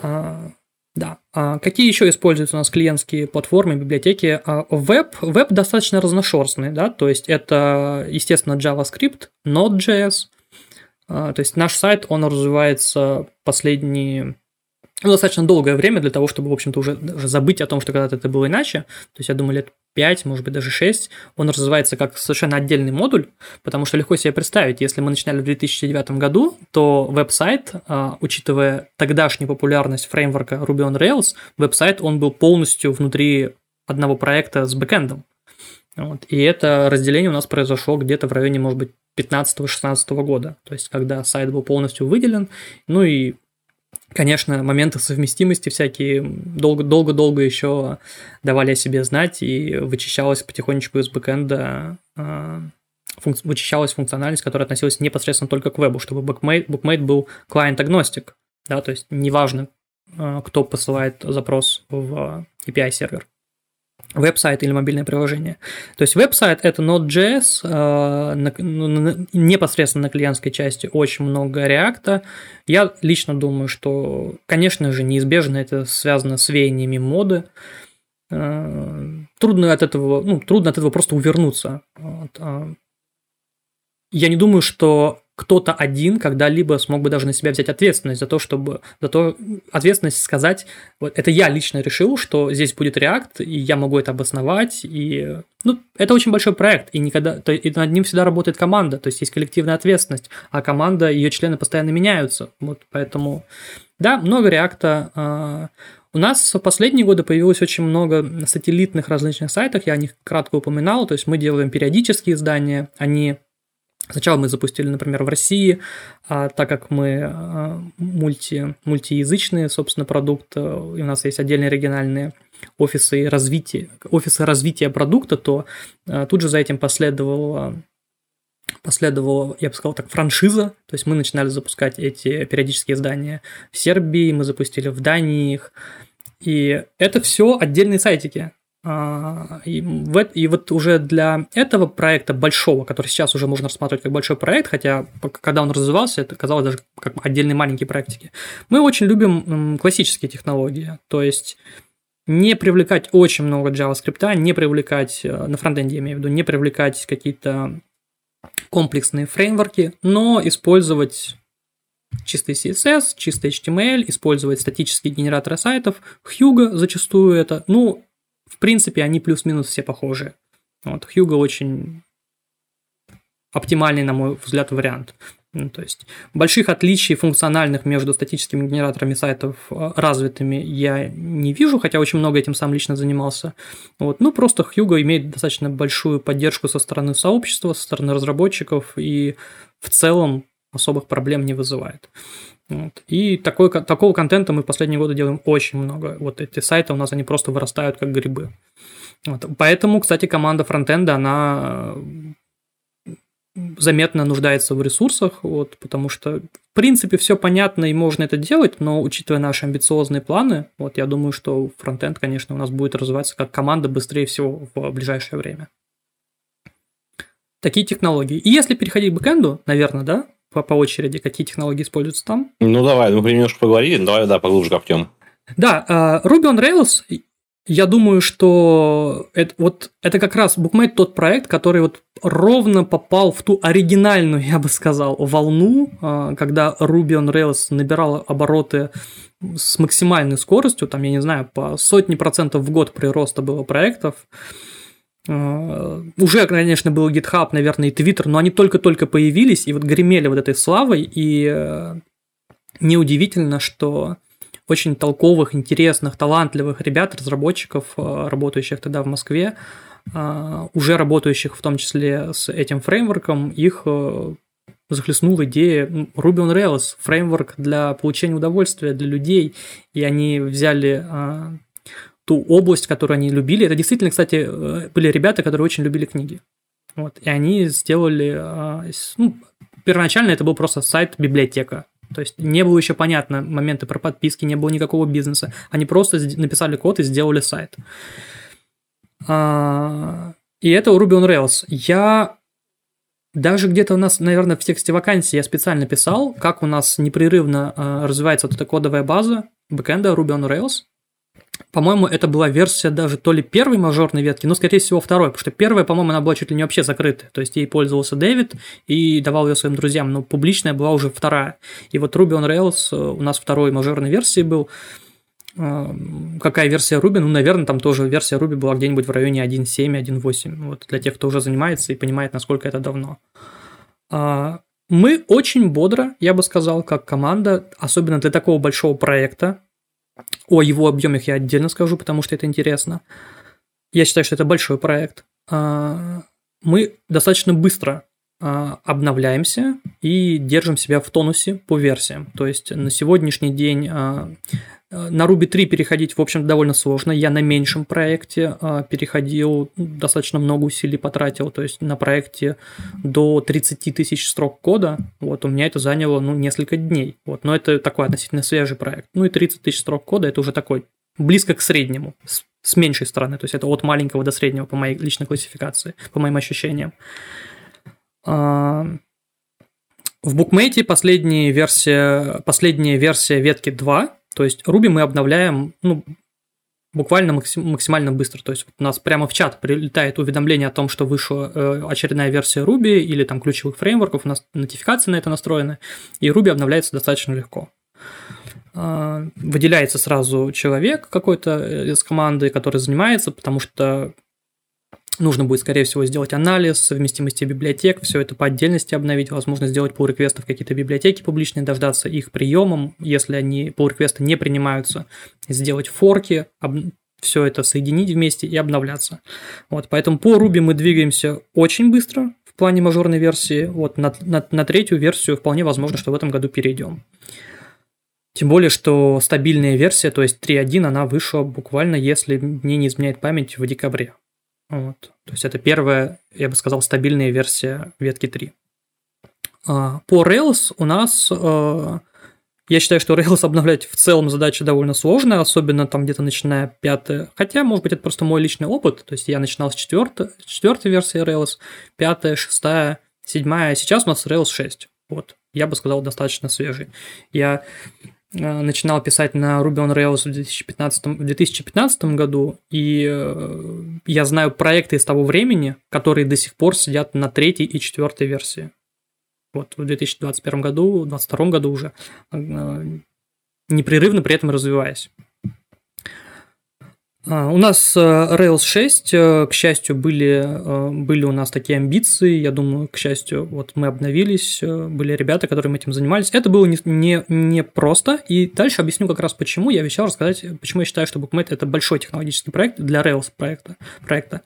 А, да. А какие еще используются у нас клиентские платформы, библиотеки? А, веб, веб достаточно разношерстный, да, то есть это, естественно, JavaScript, Node.js. А, то есть наш сайт, он развивается последние... Ну, достаточно долгое время для того, чтобы, в общем-то, уже, уже забыть о том, что когда-то это было иначе. То есть, я думаю, лет пять, может быть, даже шесть. Он развивается как совершенно отдельный модуль, потому что легко себе представить, если мы начинали в две тысячи девятом году, то веб-сайт, учитывая тогдашнюю популярность фреймворка Ruby on Rails, веб-сайт, он был полностью внутри одного проекта с бэкэндом. Вот. И это разделение у нас произошло где-то в районе, может быть, пятнадцатого-шестнадцатого года. То есть, когда сайт был полностью выделен, ну и... Конечно, моменты совместимости всякие долго-долго-долго еще давали о себе знать, и вычищалась потихонечку из бэкэнда, функ... вычищалась функциональность, которая относилась непосредственно только к вебу, чтобы Bookmate, Bookmate был client-агностик, да, то есть неважно, кто посылает запрос в эй пи ай-сервер, веб-сайт или мобильное приложение. То есть веб-сайт – это Node.js, э, на, на, непосредственно на клиентской части очень много React. Я лично думаю, что, конечно же, неизбежно это связано с веяниями моды. Э, трудно от этого, ну, трудно от этого просто увернуться. Вот, э. Я не думаю, что кто-то один когда-либо смог бы даже на себя взять ответственность за то, чтобы... За то, ответственность сказать, вот это я лично решил, что здесь будет React, и я могу это обосновать, и... Ну, это очень большой проект, и, никогда, то, и над ним всегда работает команда, то есть есть коллективная ответственность, а команда, ее члены постоянно меняются, вот, поэтому... Да, много React-а, У нас в последние годы появилось очень много сателлитных различных сайтов, я о них кратко упоминал, то есть мы делаем периодические издания, они... Сначала мы запустили, например, в России, а, так как мы а, мульти, мультиязычный, собственно, продукт, и у нас есть отдельные региональные офисы развития, офисы развития продукта, то а, тут же за этим последовало... Последовала, я бы сказал так, франшиза, то есть мы начинали запускать эти периодические издания в Сербии, мы запустили в Дании их, и это все отдельные сайтики. И вот уже для этого проекта большого, который сейчас уже можно рассматривать как большой проект, хотя когда он развивался, это казалось даже как отдельные маленькие практики, мы очень любим классические технологии, то есть... не привлекать очень много JavaScript, не привлекать, на фронтенде я имею в виду, не привлекать какие-то комплексные фреймворки, но использовать чистый си эс эс, чистый эйч ти эм эль, использовать статические генераторы сайтов, Hugo зачастую это, ну, в принципе, они плюс-минус все похожи. Вот, Hugo очень оптимальный, на мой взгляд, вариант. Ну, то есть больших отличий функциональных между статическими генераторами сайтов развитыми я не вижу, хотя очень много этим сам лично занимался. Вот. Ну, просто Hugo имеет достаточно большую поддержку со стороны сообщества, со стороны разработчиков и в целом особых проблем не вызывает. Вот. И такой, такого контента мы в последние годы делаем очень много. Вот эти сайты у нас, они просто вырастают как грибы. Вот. Поэтому, кстати, команда фронтенда, она... заметно нуждается в ресурсах, вот, потому что, в принципе, все понятно и можно это делать, но, учитывая наши амбициозные планы, вот, я думаю, что фронтенд, конечно, у нас будет развиваться как команда быстрее всего в ближайшее время. Такие технологии. И если переходить к бэкэнду, наверное, да, по, по очереди, какие технологии используются там? Ну, давай, мы немножко поговорили, давай, да, поглубже копнем. Да, Ruby on Rails... Я думаю, что это, вот, это как раз Bookmate тот проект, который вот ровно попал в ту оригинальную, я бы сказал, волну, когда Ruby on Rails набирала обороты с максимальной скоростью, там, я не знаю, по сотни процентов в год прироста было проектов. Уже, конечно, был GitHub, наверное, и Twitter, но они только-только появились и вот гремели вот этой славой, и неудивительно, что... очень толковых, интересных, талантливых ребят, разработчиков, работающих тогда в Москве, уже работающих в том числе с этим фреймворком, их захлестнула идея Ruby on Rails, фреймворк для получения удовольствия для людей, и они взяли ту область, которую они любили. Это действительно, кстати, были ребята, которые очень любили книги. Вот, и они сделали... Ну, первоначально это был просто сайт-библиотека. То есть не было еще понятно моменты про подписки, не было никакого бизнеса. Они просто написали код и сделали сайт. И это Ruby on Rails. Я даже где-то у нас, наверное, в тексте вакансии я специально писал, как у нас непрерывно развивается вот эта кодовая база бэкэнда Ruby on Rails. По-моему, это была версия даже то ли первой мажорной ветки, но, скорее всего, второй, потому что первая, по-моему, она была чуть ли не вообще закрыта, то есть ей пользовался Дэвид и давал ее своим друзьям, но публичная была уже вторая. И вот Ruby on Rails у нас второй мажорной версии был. Какая версия Ruby? Ну, наверное, там тоже версия Ruby была где-нибудь в районе один семь - один восемь, вот, для тех, кто уже занимается и понимает, насколько это давно. Мы очень бодро, я бы сказал, как команда, особенно для такого большого проекта. О его объемах я отдельно скажу, потому что это интересно. Я считаю, что это большой проект. Мы достаточно быстро обновляемся и держим себя в тонусе по версиям. То есть на сегодняшний день на Ruby три переходить, в общем, довольно сложно. Я на меньшем проекте переходил, достаточно много усилий потратил. То есть на проекте до тридцать тысяч строк кода. Вот у меня это заняло, ну, несколько дней. Вот, но это такой относительно свежий проект. Ну и тридцать тысяч строк кода – это уже такой близко к среднему, с меньшей стороны. То есть это от маленького до среднего по моей личной классификации, по моим ощущениям. В Bookmate последняя версия, последняя версия ветки два, то есть Ruby мы обновляем, ну, буквально максимально быстро, то есть у нас прямо в чат прилетает уведомление о том, что вышла очередная версия Ruby или там ключевых фреймворков, у нас нотификации на это настроены, и Ruby обновляется достаточно легко. Выделяется сразу человек какой-то из команды, который занимается, потому что Нужно будет, скорее всего, сделать анализ совместимости библиотек, все это по отдельности обновить, возможно, сделать pull-реквесты в какие-то библиотеки публичные, дождаться их приемом, если они pull-реквесты не принимаются, сделать форки, об... все это соединить вместе и обновляться. Вот, поэтому по Ruby мы двигаемся очень быстро в плане мажорной версии, вот на, на, на третью версию вполне возможно, что в этом году перейдем. Тем более, что стабильная версия, то есть три точка один, она вышла буквально, если мне не изменяет память, в декабре. Вот. То есть это первая, я бы сказал, стабильная версия ветки три. По Rails у нас, я считаю, что Rails обновлять в целом задача довольно сложная, особенно там где-то начиная пятая, хотя, может быть, это просто мой личный опыт, то есть я начинал с четвертой, четвертой версии Rails, пятая, шестая, седьмая, сейчас у нас Rails шесть, вот, я бы сказал, достаточно свежий. Я начинал писать на Ruby on Rails в две тысячи пятнадцатом, в две тысячи пятнадцатом году, и я знаю проекты из того времени, которые до сих пор сидят на третьей и четвертой версии. Вот в две тысячи двадцать первом году, в две тысячи двадцать втором году уже, непрерывно при этом развиваясь. У нас Rails шесть, к счастью, были, были у нас такие амбиции, я думаю, к счастью, вот мы обновились, были ребята, которым этим занимались. Это было не, не, не просто, и дальше объясню как раз почему. Я обещал рассказать, почему я считаю, что Bookmate – это большой технологический проект для Rails проекта. проекта.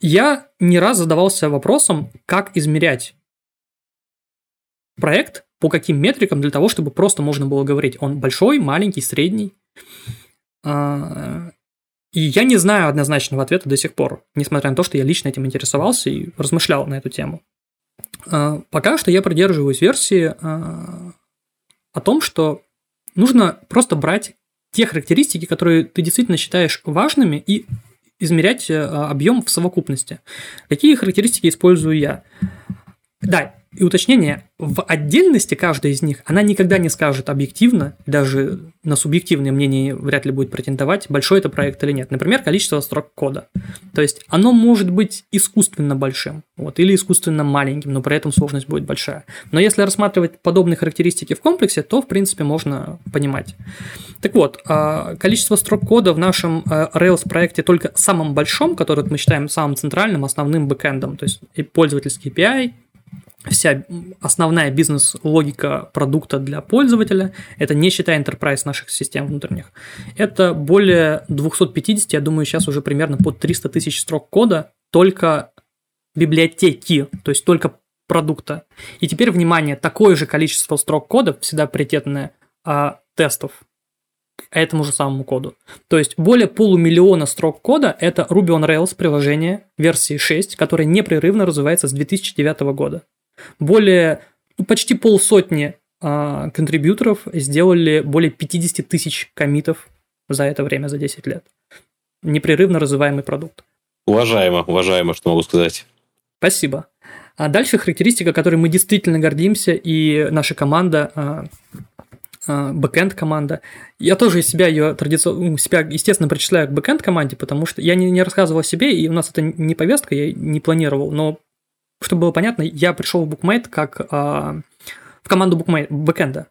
Я не раз задавался вопросом, как измерять проект, по каким метрикам, для того, чтобы просто можно было говорить, он большой, маленький, средний. И я не знаю однозначного ответа до сих пор, несмотря на то, что я лично этим интересовался и размышлял на эту тему. Пока что я придерживаюсь версии о том, что нужно просто брать те характеристики, которые ты действительно считаешь важными, и измерять объем в совокупности. Какие характеристики использую я? Да, и уточнение, в отдельности каждая из них, она никогда не скажет объективно, даже на субъективное мнение вряд ли будет претендовать, большой это проект или нет. Например, количество строк кода. То есть оно может быть искусственно большим, вот, или искусственно маленьким, но при этом сложность будет большая. Но если рассматривать подобные характеристики в комплексе, то, в принципе, можно понимать. Так вот, количество строк кода в нашем Rails-проекте только самым большом, который мы считаем самым центральным, основным бэкэндом, то есть пользовательский эй пи ай, вся основная бизнес-логика продукта для пользователя, это не считая enterprise наших систем внутренних, это более двести пятьдесят, я думаю, сейчас уже примерно под триста тысяч строк кода только библиотеки, то есть только продукта. И теперь, внимание, такое же количество строк кода, всегда приоритетное, тестов к этому же самому коду. То есть более полумиллиона строк кода – это Ruby on Rails приложение версии шесть, которое непрерывно развивается с две тысячи девятого года. Более, ну, почти полсотни а, контрибьюторов сделали более пятьдесят тысяч коммитов за это время, за десять лет. Непрерывно развиваемый продукт. Уважаемо, уважаемо, что могу сказать. Спасибо. А дальше характеристика, которой мы действительно гордимся, и наша команда... А, бэкэнд-команда. Я тоже из себя ее традиционно, себя, естественно, причисляю к бэкэнд-команде, потому что я не, не рассказывал о себе, и у нас это не повестка, я не планировал, но, чтобы было понятно, я пришел в Bookmate как а, в команду Bookmate, бэкэнда.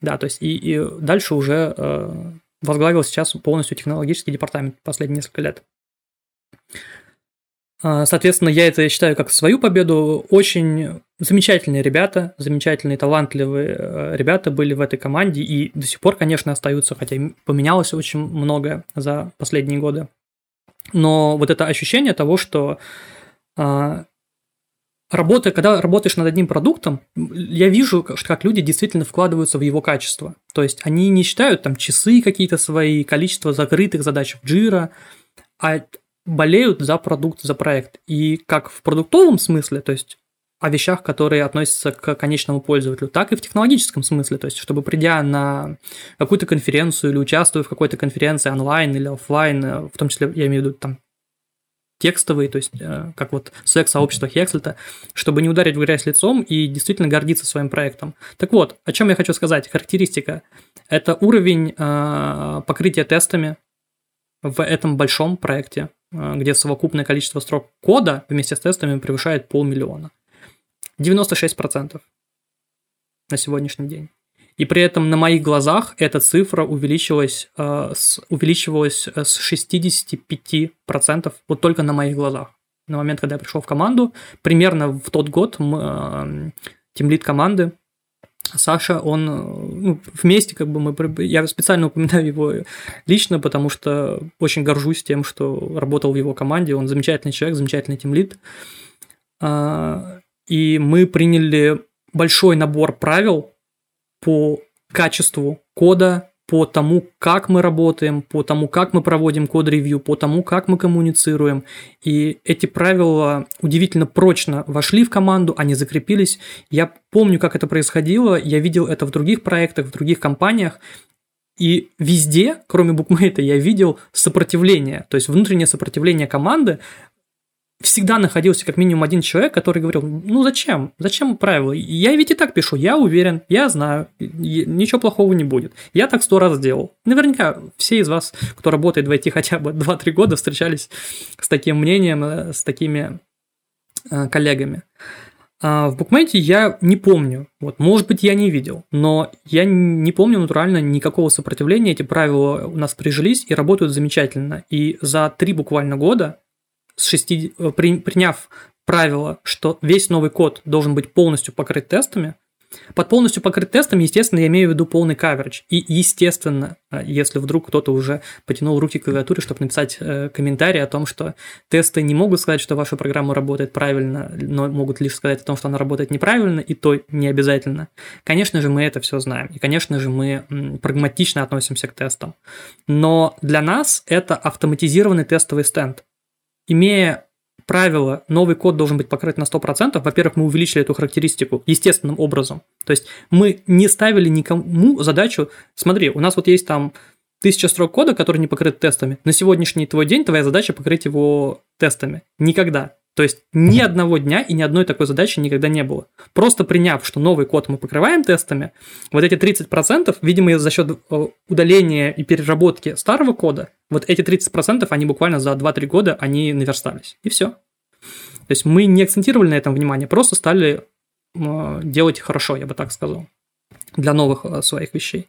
Да, то есть и, и дальше уже а, возглавил сейчас полностью технологический департамент последние несколько лет. Соответственно, я это считаю как свою победу. Очень замечательные ребята, замечательные, талантливые ребята были в этой команде и до сих пор, конечно, остаются, хотя поменялось очень многое за последние годы. Но вот это ощущение того, что работа, когда работаешь над одним продуктом, я вижу, как люди действительно вкладываются в его качество. То есть они не считают там часы какие-то свои, количество закрытых задач в Jira, а болеют за продукт, за проект. И как в продуктовом смысле, то есть о вещах, которые относятся к конечному пользователю, так и в технологическом смысле, то есть чтобы, придя на какую-то конференцию или участвуя в какой-то конференции онлайн или офлайн, в том числе, я имею в виду, там, текстовые, то есть как вот секс-сообщество Хекслета, чтобы не ударить в грязь лицом и действительно гордиться своим проектом. Так вот, о чем я хочу сказать. Характеристика – это уровень покрытия тестами в этом большом проекте, где совокупное количество строк кода вместе с тестами превышает полмиллиона. девяносто шесть процентов на сегодняшний день. И при этом на моих глазах эта цифра увеличилась, э, с, увеличивалась с шестьдесят пять процентов вот только на моих глазах. На момент, когда я пришел в команду, примерно в тот год мы, э, тимлид команды, Саша, он, ну, вместе, как бы мы, я специально упоминаю его лично, потому что очень горжусь тем, что работал в его команде, он замечательный человек, замечательный тимлид, и мы приняли большой набор правил по качеству кода, по тому, как мы работаем, по тому, как мы проводим код-ревью, по тому, как мы коммуницируем. И эти правила удивительно прочно вошли в команду, они закрепились. Я помню, как это происходило, я видел это в других проектах, в других компаниях. И везде, кроме Bookmate, я видел сопротивление, то есть внутреннее сопротивление команды. Всегда находился как минимум один человек, который говорил: ну зачем, зачем правила, я ведь и так пишу, я уверен, я знаю, ничего плохого не будет, я так сто раз делал. Наверняка все из вас, кто работает в ай ти хотя бы два-три года, встречались с таким мнением, с такими коллегами. В Bookmate я не помню, вот, может быть, я не видел, но я не помню натурально никакого сопротивления, эти правила у нас прижились и работают замечательно, и за три буквально года, с шести, при, приняв правило, что весь новый код должен быть полностью покрыт тестами. Под полностью покрыт тестами, естественно, я имею в виду полный каверидж. И, естественно, если вдруг кто-то уже потянул руки к клавиатуре, чтобы написать э, комментарий о том, что тесты не могут сказать, что ваша программа работает правильно, но могут лишь сказать о том, что она работает неправильно, и то не обязательно. Конечно же, мы это все знаем. И, конечно же, мы м, прагматично относимся к тестам. Но для нас это автоматизированный тестовый стенд. Имея правило, новый код должен быть покрыт на сто процентов, во-первых, мы увеличили эту характеристику естественным образом. То есть мы не ставили никому задачу: смотри, у нас вот есть там тысяча строк кода, которые не покрыты тестами, на сегодняшний твой день твоя задача покрыть его тестами. Никогда. То есть ни одного дня и ни одной такой задачи никогда не было. Просто приняв, что новый код мы покрываем тестами, вот эти тридцать процентов, видимо, за счет удаления и переработки старого кода, вот эти тридцать процентов, они буквально за два-три года, они наверстались. И все. То есть мы не акцентировали на этом внимание, просто стали делать хорошо, я бы так сказал, для новых своих вещей.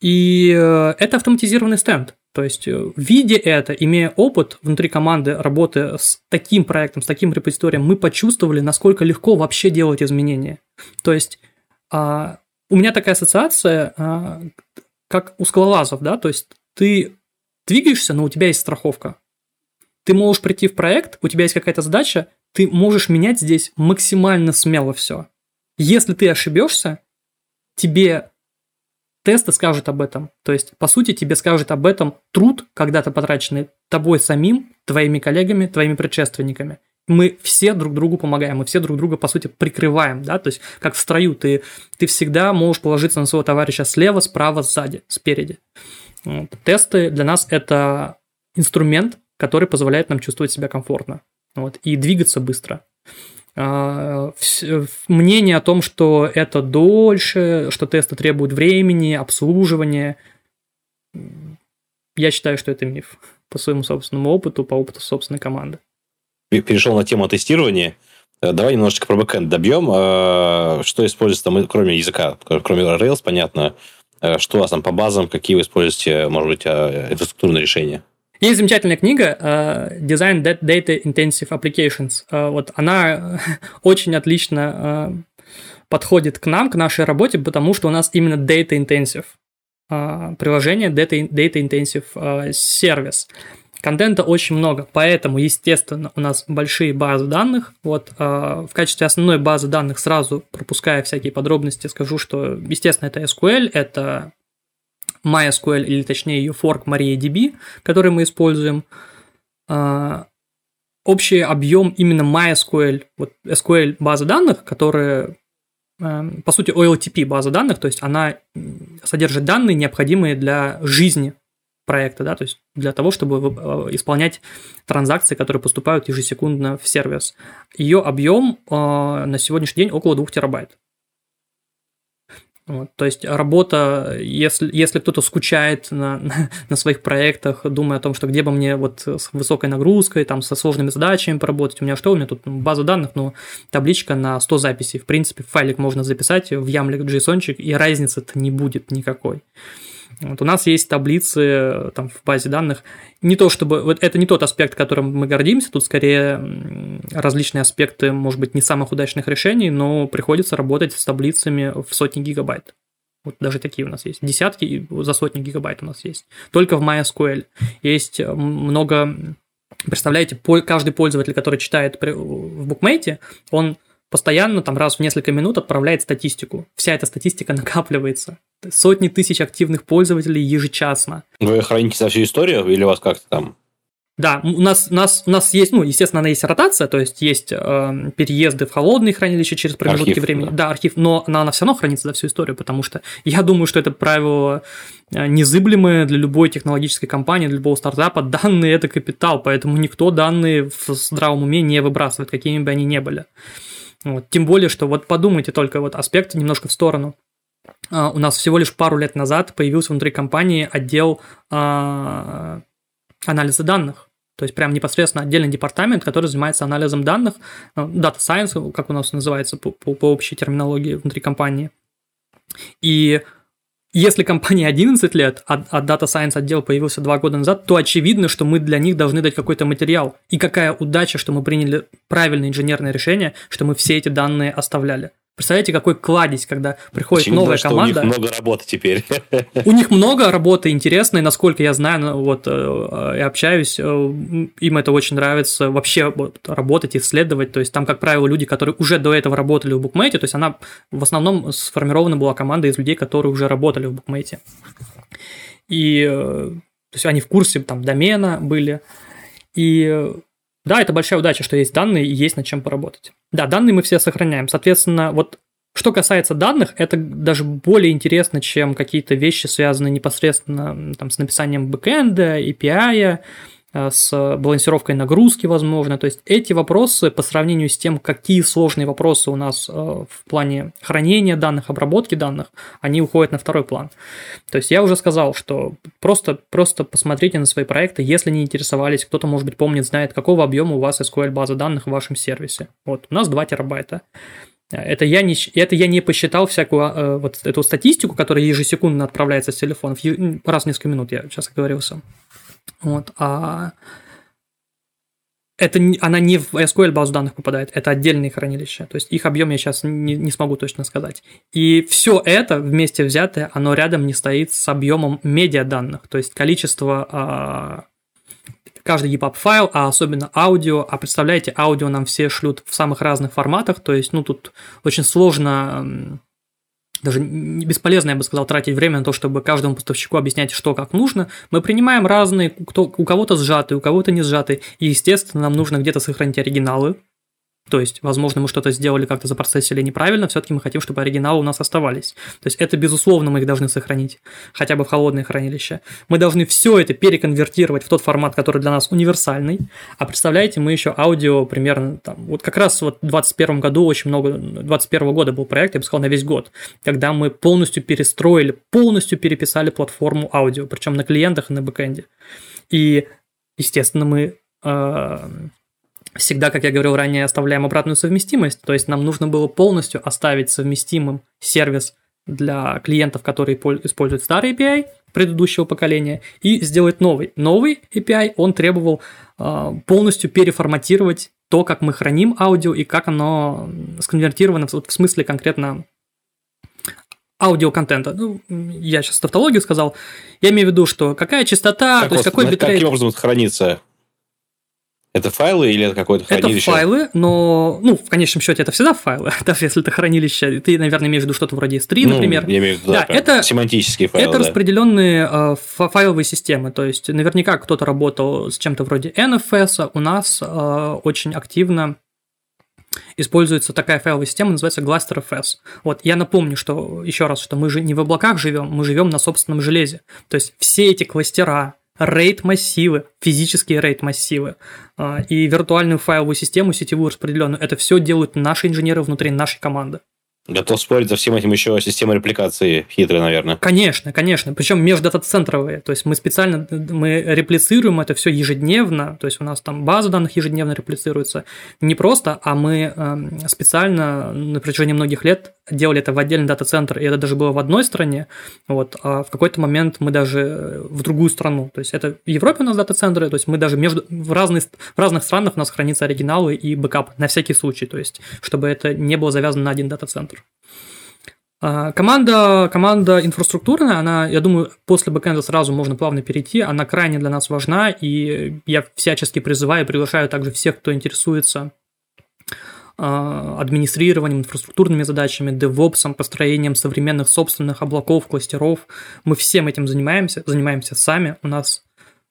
И это автоматизированный стенд. То есть, видя это, имея опыт внутри команды работы с таким проектом, с таким репозиторием, мы почувствовали, насколько легко вообще делать изменения. То есть, у меня такая ассоциация, как у скалолазов, да, то есть ты двигаешься, но у тебя есть страховка. Ты можешь прийти в проект, у тебя есть какая-то задача, ты можешь менять здесь максимально смело все. Если ты ошибешься, тебе... тесты скажут об этом. То есть, по сути, тебе скажет об этом труд, когда-то потраченный тобой самим, твоими коллегами, твоими предшественниками. Мы все друг другу помогаем, мы все друг друга, по сути, прикрываем, да, то есть, как в строю, ты, ты всегда можешь положиться на своего товарища слева, справа, сзади, спереди. Вот. Тесты для нас – это инструмент, который позволяет нам чувствовать себя комфортно, вот, и двигаться быстро. Мнение о том, что это дольше, что тесты требуют времени, обслуживания, я считаю, что это миф по своему собственному опыту, по опыту собственной команды. Перешел на тему тестирования. Давай немножечко про бэкэнд добьем. Что используется там, кроме языка, кроме Rails, понятно, что у вас там по базам, какие вы используете, может быть, инфраструктурные решения? Есть замечательная книга uh, «Design Data Intensive Applications». Uh, вот она очень отлично uh, подходит к нам, к нашей работе, потому что у нас именно Data Intensive uh, приложение, Data, data Intensive uh, сервис. Контента очень много, поэтому, естественно, у нас большие базы данных. Вот, э, в качестве основной базы данных, сразу пропуская всякие подробности, скажу, что, естественно, это эс ку эль, это MySQL, или точнее ее форк MariaDB, который мы используем. Общий объем именно MySQL, вот эс ку эль базы данных, которые, по сути, о эл ти пи база данных, то есть она содержит данные, необходимые для жизни проекта, да, то есть для того, чтобы исполнять транзакции, которые поступают ежесекундно в сервис. Ее объем на сегодняшний день около двух терабайт. Вот, то есть работа, если, если кто-то скучает на, на своих проектах, думая о том, что где бы мне вот с высокой нагрузкой, там, со сложными задачами поработать, у меня что? У меня тут база данных, ну, табличка на сто записей. В принципе, файлик можно записать в ямлик джейсончик, и разницы-то не будет никакой. Вот у нас есть таблицы там, в базе данных. Не то чтобы вот это не тот аспект, которым мы гордимся, тут скорее различные аспекты, может быть, не самых удачных решений, но приходится работать с таблицами в сотни гигабайт. Вот даже такие у нас есть. Десятки и за сотни гигабайт у нас есть. Только в MySQL есть много... Представляете, каждый пользователь, который читает в Bookmate, он постоянно, там, раз в несколько минут отправляет статистику. Вся эта статистика накапливается. Сотни тысяч активных пользователей ежечасно. Вы храните за всю историю или у вас как-то там? Да, у нас, у нас, у нас есть, ну, естественно, она есть ротация, то есть есть э, переезды в холодные хранилища через промежутки архив, времени. Да. да, архив, но она, она все равно хранится за всю историю, потому что я думаю, что это правило незыблемое для любой технологической компании, для любого стартапа. Данные – это капитал, поэтому никто данные в здравом уме не выбрасывает, какими бы они ни были. Вот. Тем более, что вот подумайте только вот аспект немножко в сторону. А, у нас всего лишь пару лет назад появился внутри компании отдел а, анализа данных, то есть прям непосредственно отдельный департамент, который занимается анализом данных, Data Science, как у нас называется по, по, по общей терминологии внутри компании. И если компании одиннадцать лет, а Data Science отдел появился два года назад, то очевидно, что мы для них должны дать какой-то материал. И какая удача, что мы приняли правильное инженерное решение, что мы все эти данные оставляли. Представляете, какой кладезь, когда приходит очевидно, новая команда. У них много работы теперь. У них много работы интересной, насколько я знаю, вот я общаюсь, им это очень нравится вообще вот, работать, исследовать. То есть там, как правило, люди, которые уже до этого работали в Bookmate, то есть она в основном сформирована была команда из людей, которые уже работали в Bookmate. И то есть они в курсе там домена были. И да, это большая удача, что есть данные и есть над чем поработать. Да, данные мы все сохраняем. Соответственно, вот что касается данных, это даже более интересно, чем какие-то вещи, связанные непосредственно там, с написанием бэкэнда, эй пи ай, с балансировкой нагрузки, возможно. То есть эти вопросы по сравнению с тем, какие сложные вопросы у нас в плане хранения данных, обработки данных, они уходят на второй план. То есть я уже сказал, что просто, просто посмотрите на свои проекты, если не интересовались, кто-то, может быть, помнит, знает, какого объема у вас эс ку эль-база данных в вашем сервисе. Вот, у нас два терабайта. Это я не, это я не посчитал всякую вот эту статистику, которая ежесекундно отправляется с телефонов. Раз в несколько минут я сейчас оговорился. Вот, а это, она не в эс ку эль базу данных попадает, это отдельные хранилища, то есть их объем я сейчас не, не смогу точно сказать. И все это вместе взятое, оно рядом не стоит с объемом медиаданных, то есть количество а, каждый EPUB файл, а особенно аудио. А представляете, аудио нам все шлют в самых разных форматах, то есть ну тут очень сложно... Даже бесполезно, я бы сказал, тратить время на то, чтобы каждому поставщику объяснять, что как нужно. Мы принимаем разные, кто, у кого-то сжатые, у кого-то не сжатые. И, естественно, нам нужно где-то сохранить оригиналы. То есть, возможно, мы что-то сделали, как-то запроцессили неправильно, все-таки мы хотим, чтобы оригиналы у нас оставались. То есть, это, безусловно, мы их должны сохранить, хотя бы в холодное хранилище. Мы должны все это переконвертировать в тот формат, который для нас универсальный. А представляете, мы еще аудио примерно, там, вот как раз вот в двадцать первом году очень много, двадцать первого года был проект, я бы сказал, на весь год, когда мы полностью перестроили, полностью переписали платформу аудио, причем на клиентах и на бэкэнде. И, естественно, мы... Э- Всегда, как я говорил ранее, оставляем обратную совместимость, то есть нам нужно было полностью оставить совместимым сервис для клиентов, которые используют старый эй пи ай предыдущего поколения, и сделать новый. Новый эй пи ай, он требовал полностью переформатировать то, как мы храним аудио и как оно сконвертировано в смысле конкретно аудиоконтента. Ну, я сейчас тавтологию сказал. Я имею в виду, что какая частота, как то есть какой битрейт... Каким образом хранится... Это файлы или это какое-то хранилище? Это файлы, но, ну, в конечном счете это всегда файлы, даже если это хранилище, ты, наверное, имеешь в виду что-то вроде эс три, ну, например. Я имею в виду, да, да, это семантические файлы. Это да. Распределенные э, файловые системы, то есть наверняка кто-то работал с чем-то вроде эн эф эс, у нас э, очень активно используется такая файловая система, называется GlusterFS. Вот, я напомню, что, еще раз, что мы же не в облаках живем, мы живем на собственном железе, то есть все эти кластера, рейд-массивы, физические рейд-массивы и виртуальную файловую систему, сетевую распределенную, это все делают наши инженеры внутри нашей команды. Готов спорить, за всем этим еще система репликации хитрая, наверное. Конечно, конечно. Причем междата-центровые. То есть мы специально мы реплицируем это все ежедневно. То есть у нас там база данных ежедневно реплицируется. Не просто, а мы специально на протяжении многих лет делали это в отдельный дата-центр. И это даже было в одной стране. Вот, а в какой-то момент мы даже в другую страну. То есть это в Европе у нас дата-центры. То есть мы даже между, в, разные, в разных странах у нас хранятся оригиналы и бэкап на всякий случай. То есть чтобы это не было завязано на один дата-центр. Команда, команда инфраструктурная, она, я думаю, после бэкэнда сразу можно плавно перейти, она крайне для нас важна, и я всячески призываю и приглашаю также всех, кто интересуется администрированием, инфраструктурными задачами, девопсом, построением современных собственных облаков, кластеров. Мы всем этим занимаемся, занимаемся сами, у нас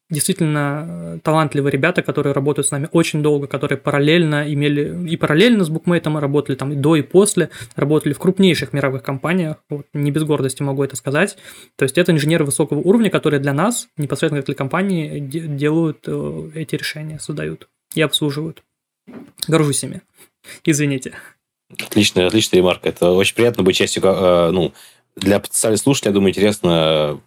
действительно талантливые ребята, которые работают с нами очень долго, которые параллельно имели и параллельно с букмейтом работали там и до, и после, работали в крупнейших мировых компаниях, вот, не без гордости могу это сказать. То есть это инженеры высокого уровня, которые для нас, непосредственно для компании, делают эти решения, создают и обслуживают. Горжусь ими. Извините. Отличная, отличная ремарка. Это очень приятно быть частью, ну, для потенциальных слушателей, я думаю, интересно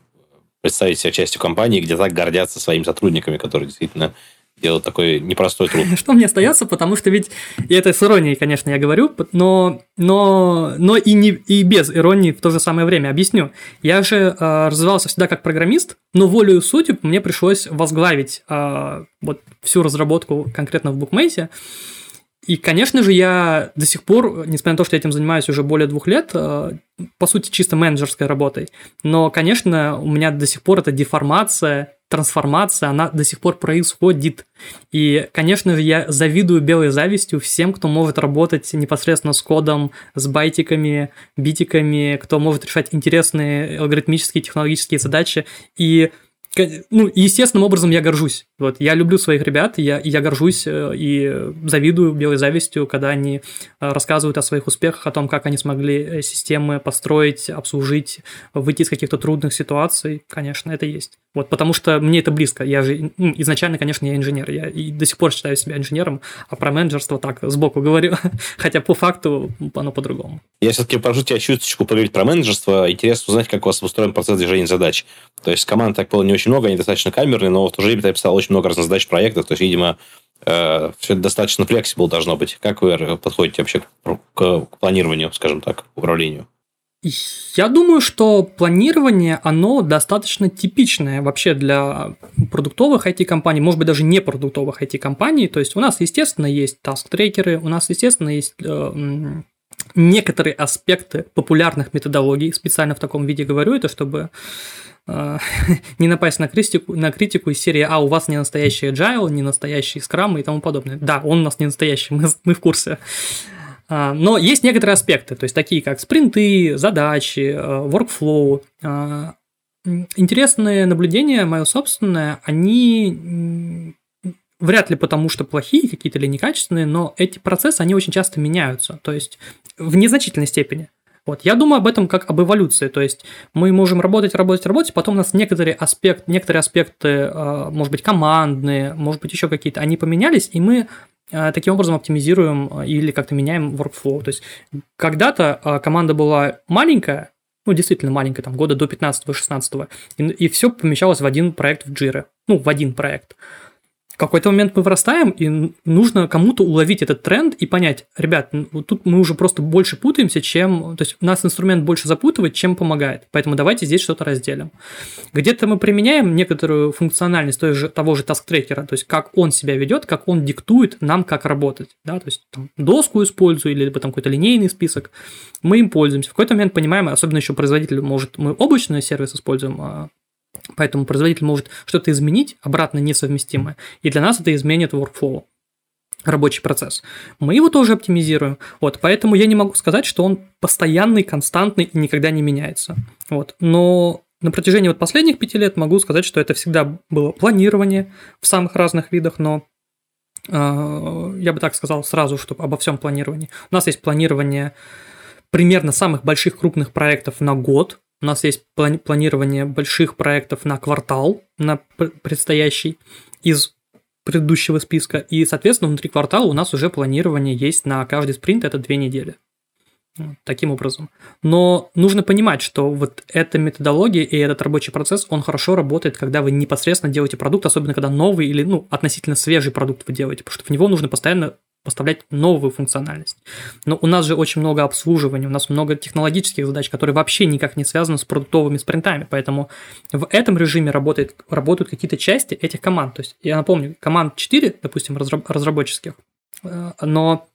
представить себя частью компании, где так гордятся своими сотрудниками, которые действительно делают такой непростой труд. Что мне остается, потому что ведь, и это с иронией, конечно, я говорю, но, но, но и, не, и без иронии в то же самое время. Объясню. Я же э, развивался всегда как программист, но волею судеб мне пришлось возглавить э, вот всю разработку конкретно в букмейте. И, конечно же, я до сих пор, несмотря на то, что я этим занимаюсь уже более двух лет, по сути, чисто менеджерской работой, но, конечно, у меня до сих пор эта деформация, трансформация, она до сих пор происходит. И, конечно же, я завидую белой завистью всем, кто может работать непосредственно с кодом, с байтиками, битиками, кто может решать интересные алгоритмические, технологические задачи. И Ну, естественным образом я горжусь. Вот, я люблю своих ребят, я, я горжусь и завидую белой завистью, когда они рассказывают о своих успехах, о том, как они смогли системы построить, обслужить, выйти из каких-то трудных ситуаций. Конечно, это есть. Вот, потому что мне это близко. Я же ну, изначально, конечно, я инженер. Я и до сих пор считаю себя инженером, а про менеджерство так сбоку говорю. Хотя по факту оно по-другому. Я все-таки прошу тебя чуточку поговорить про менеджерство. Интересно узнать, как у вас устроен процесс движения задач. То есть команд так было не очень много, они достаточно камерные, но в то же время ты описал очень много разных задач, проектов. То есть, видимо, э, все это достаточно flexible должно быть. Как вы подходите вообще к, к, к планированию, скажем так, к управлению? Я думаю, что планирование, оно достаточно типичное вообще для продуктовых ай ти-компаний, может быть, даже не продуктовых ай ти-компаний. То есть у нас, естественно, есть таск-трекеры, у нас, естественно, есть э, некоторые аспекты популярных методологий. Специально в таком виде говорю это, чтобы не напасть на критику, на критику из серии «А, у вас не настоящий agile, не настоящий скрам» и тому подобное. Да, он у нас не настоящий, мы, мы в курсе. Но есть некоторые аспекты, то есть такие как спринты, задачи, workflow. Интересные наблюдения, мое собственное, они вряд ли потому, что плохие какие-то или некачественные, но эти процессы, они очень часто меняются, то есть в незначительной степени. Вот. Я думаю об этом как об эволюции, то есть мы можем работать, работать, работать, потом у нас некоторые, аспект, некоторые аспекты, может быть, командные, может быть, еще какие-то, они поменялись, и мы таким образом оптимизируем или как-то меняем workflow. То есть когда-то команда была маленькая, ну, действительно маленькая, там, года до пятнадцатого-шестнадцатого, и, и все помещалось в один проект в Jira, ну, в один проект. В какой-то момент мы вырастаем, и нужно кому-то уловить этот тренд и понять, ребят, вот тут мы уже просто больше путаемся, чем... То есть нас инструмент больше запутывает, чем помогает. Поэтому давайте здесь что-то разделим. Где-то мы применяем некоторую функциональность той же, того же таск-трекера, то есть как он себя ведет, как он диктует нам, как работать. Да? То есть там, доску использую, или там, какой-то линейный список. Мы им пользуемся. В какой-то момент понимаем, особенно еще производитель может... Мы облачный сервис используем, поэтому производитель может что-то изменить, обратно несовместимое, и для нас это изменит workflow, рабочий процесс. Мы его тоже оптимизируем, вот, поэтому я не могу сказать, что он постоянный, константный и никогда не меняется. Вот. Но на протяжении вот последних пяти лет могу сказать, что это всегда было планирование в самых разных видах, но э, я бы так сказал сразу, что обо всем планировании. У нас есть планирование примерно самых больших крупных проектов на год, у нас есть плани- планирование больших проектов на квартал, на предстоящий из предыдущего списка, и, соответственно, внутри квартала у нас уже планирование есть на каждый спринт, это две недели. таким образом. Но нужно понимать, что вот эта методология и этот рабочий процесс, он хорошо работает, когда вы непосредственно делаете продукт, особенно когда новый или, ну, относительно свежий продукт вы делаете, потому что в него нужно постоянно поставлять новую функциональность. Но у нас же очень много обслуживания, у нас много технологических задач, которые вообще никак не связаны с продуктовыми спринтами, поэтому в этом режиме работает, работают какие-то части этих команд. То есть, я напомню, команд четыре, допустим, разработческих, но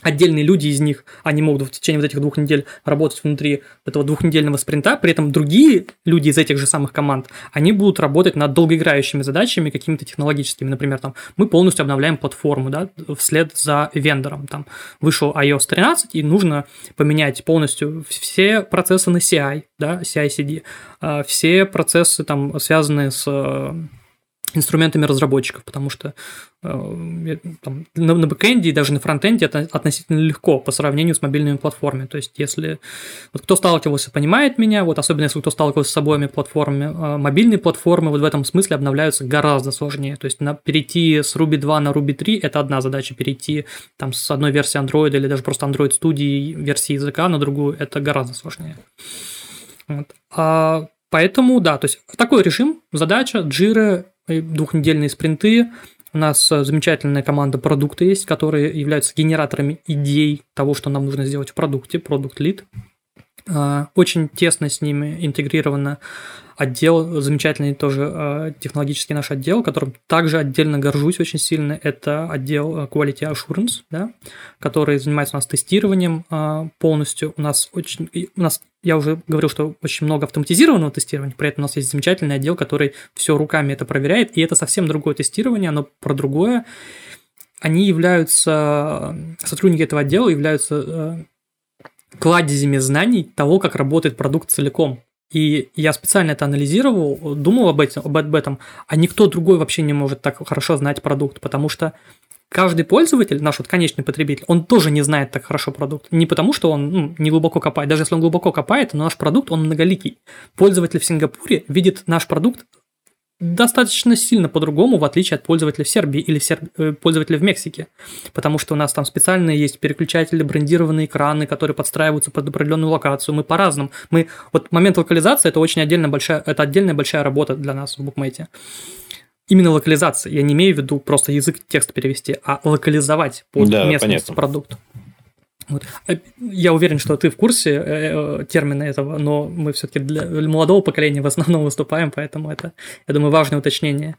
отдельные люди из них, они могут в течение вот этих двух недель работать внутри этого двухнедельного спринта, при этом другие люди из этих же самых команд, они будут работать над долгоиграющими задачами какими-то технологическими, например, там, мы полностью обновляем платформу, да, вслед за вендором, там, вышел ай о эс тринадцать, и нужно поменять полностью все процессы на си ай, да, си ай си ди, все процессы, там, связанные с инструментами разработчиков, потому что э, там, на, на бэкэнде и даже на фронтенде это относительно легко по сравнению с мобильными платформами. То есть, если вот кто сталкивался, понимает меня, вот особенно если кто сталкивался с обоими платформами, э, мобильные платформы вот в этом смысле обновляются гораздо сложнее. То есть, на, перейти с Руби два на Руби три – это одна задача, перейти там, с одной версии Android или даже просто Android Studio версии языка на другую – это гораздо сложнее. Вот. А, поэтому, да, то есть, такой режим, задача, Jira, двухнедельные спринты. У нас замечательная команда продукта есть, которые являются генераторами идей того, что нам нужно сделать в продукте, продукт-лид. Очень тесно с ними интегрирован отдел, замечательный тоже технологический наш отдел, которым также отдельно горжусь очень сильно, это отдел Quality Assurance, да, который занимается у нас тестированием полностью. У нас очень, у нас, я уже говорил, что очень много автоматизированного тестирования, при этом у нас есть замечательный отдел, который все руками это проверяет, и это совсем другое тестирование, оно про другое. Они являются, сотрудники этого отдела являются кладезями знаний того, как работает продукт целиком. И я специально это анализировал, думал об этом, об этом, а никто другой вообще не может так хорошо знать продукт, потому что каждый пользователь, наш вот конечный потребитель, он тоже не знает так хорошо продукт. Не потому, что он ну, не глубоко копает, даже если он глубоко копает, но наш продукт, он многоликий. Пользователь в Сингапуре видит наш продукт достаточно сильно по-другому, в отличие от пользователя в Сербии или в Серб... пользователя в Мексике, потому что у нас там специальные есть переключатели, брендированные экраны, которые подстраиваются под определенную локацию, мы по-разному, мы, вот момент локализации, это очень отдельно большая, это отдельная большая работа для нас в Bookmate. Именно локализация, я не имею в виду просто язык текст перевести, а локализовать под да, местность понятно. Продукт. Вот. Я уверен, что ты в курсе термина этого, но мы все-таки для молодого поколения в основном выступаем, поэтому это, я думаю, важное уточнение.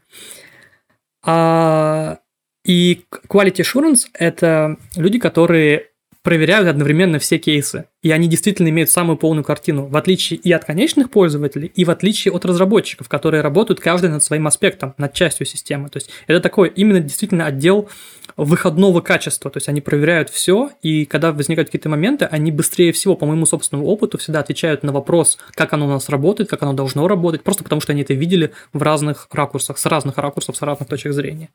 А, и Quality Assurance – это люди, которые проверяют одновременно все кейсы, и они действительно имеют самую полную картину, в отличие и от конечных пользователей, и в отличие от разработчиков, которые работают каждый над своим аспектом, над частью системы. То есть это такой именно действительно отдел выходного качества, то есть они проверяют все, и когда возникают какие-то моменты, они быстрее всего, по моему собственному опыту, всегда отвечают на вопрос, как оно у нас работает, как оно должно работать, просто потому что они это видели в разных ракурсах, с разных ракурсов, с разных точек зрения.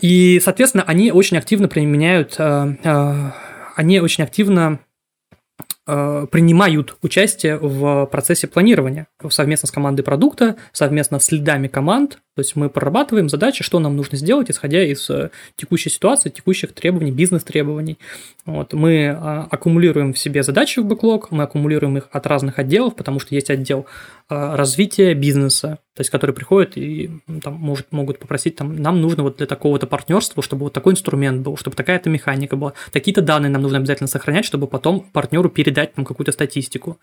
И, соответственно, они очень активно применяют, они очень активно принимают участие в процессе планирования совместно с командой продукта, совместно с лидами команд. То есть мы прорабатываем задачи, что нам нужно сделать, исходя из текущей ситуации, текущих требований, бизнес-требований. Вот. Мы аккумулируем в себе задачи в бэклог, мы аккумулируем их от разных отделов, потому что есть отдел развития бизнеса, то есть который приходит и там, может, могут попросить, там, нам нужно вот для такого-то партнерства, чтобы вот такой инструмент был, чтобы такая-то механика была, такие-то данные нам нужно обязательно сохранять, чтобы потом партнеру передать там, какую-то статистику.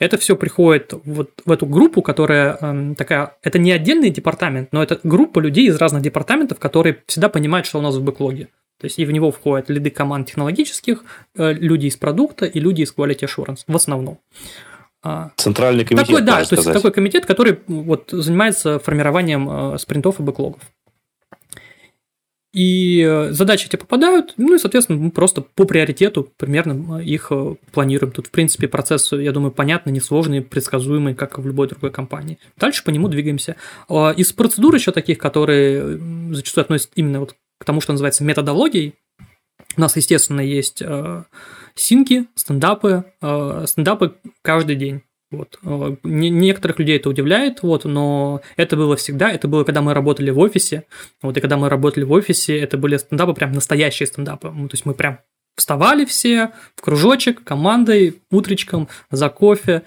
Это все приходит вот в эту группу, которая такая, это не отдельный департамент, но это группа людей из разных департаментов, которые всегда понимают, что у нас в бэклоге. То есть и в него входят лиды команд технологических, люди из продукта и люди из Quality Assurance в основном. Центральный комитет, такой, да, то есть такой комитет, который вот, занимается формированием спринтов и бэклогов. И задачи эти попадают, ну и, соответственно, мы просто по приоритету примерно их планируем. Тут, в принципе, процесс, я думаю, понятный, несложный, предсказуемый, как и в любой другой компании. Дальше по нему двигаемся. Из процедур еще таких, которые зачастую относятся именно вот к тому, что называется методологией, у нас, естественно, есть синки, стендапы, стендапы каждый день. Вот. Некоторых людей это удивляет, вот, но это было всегда, это было, когда мы работали в офисе, вот, и когда мы работали в офисе, это были стендапы, прям настоящие стендапы, ну, то есть мы прям вставали все в кружочек, командой, утречком, за кофе.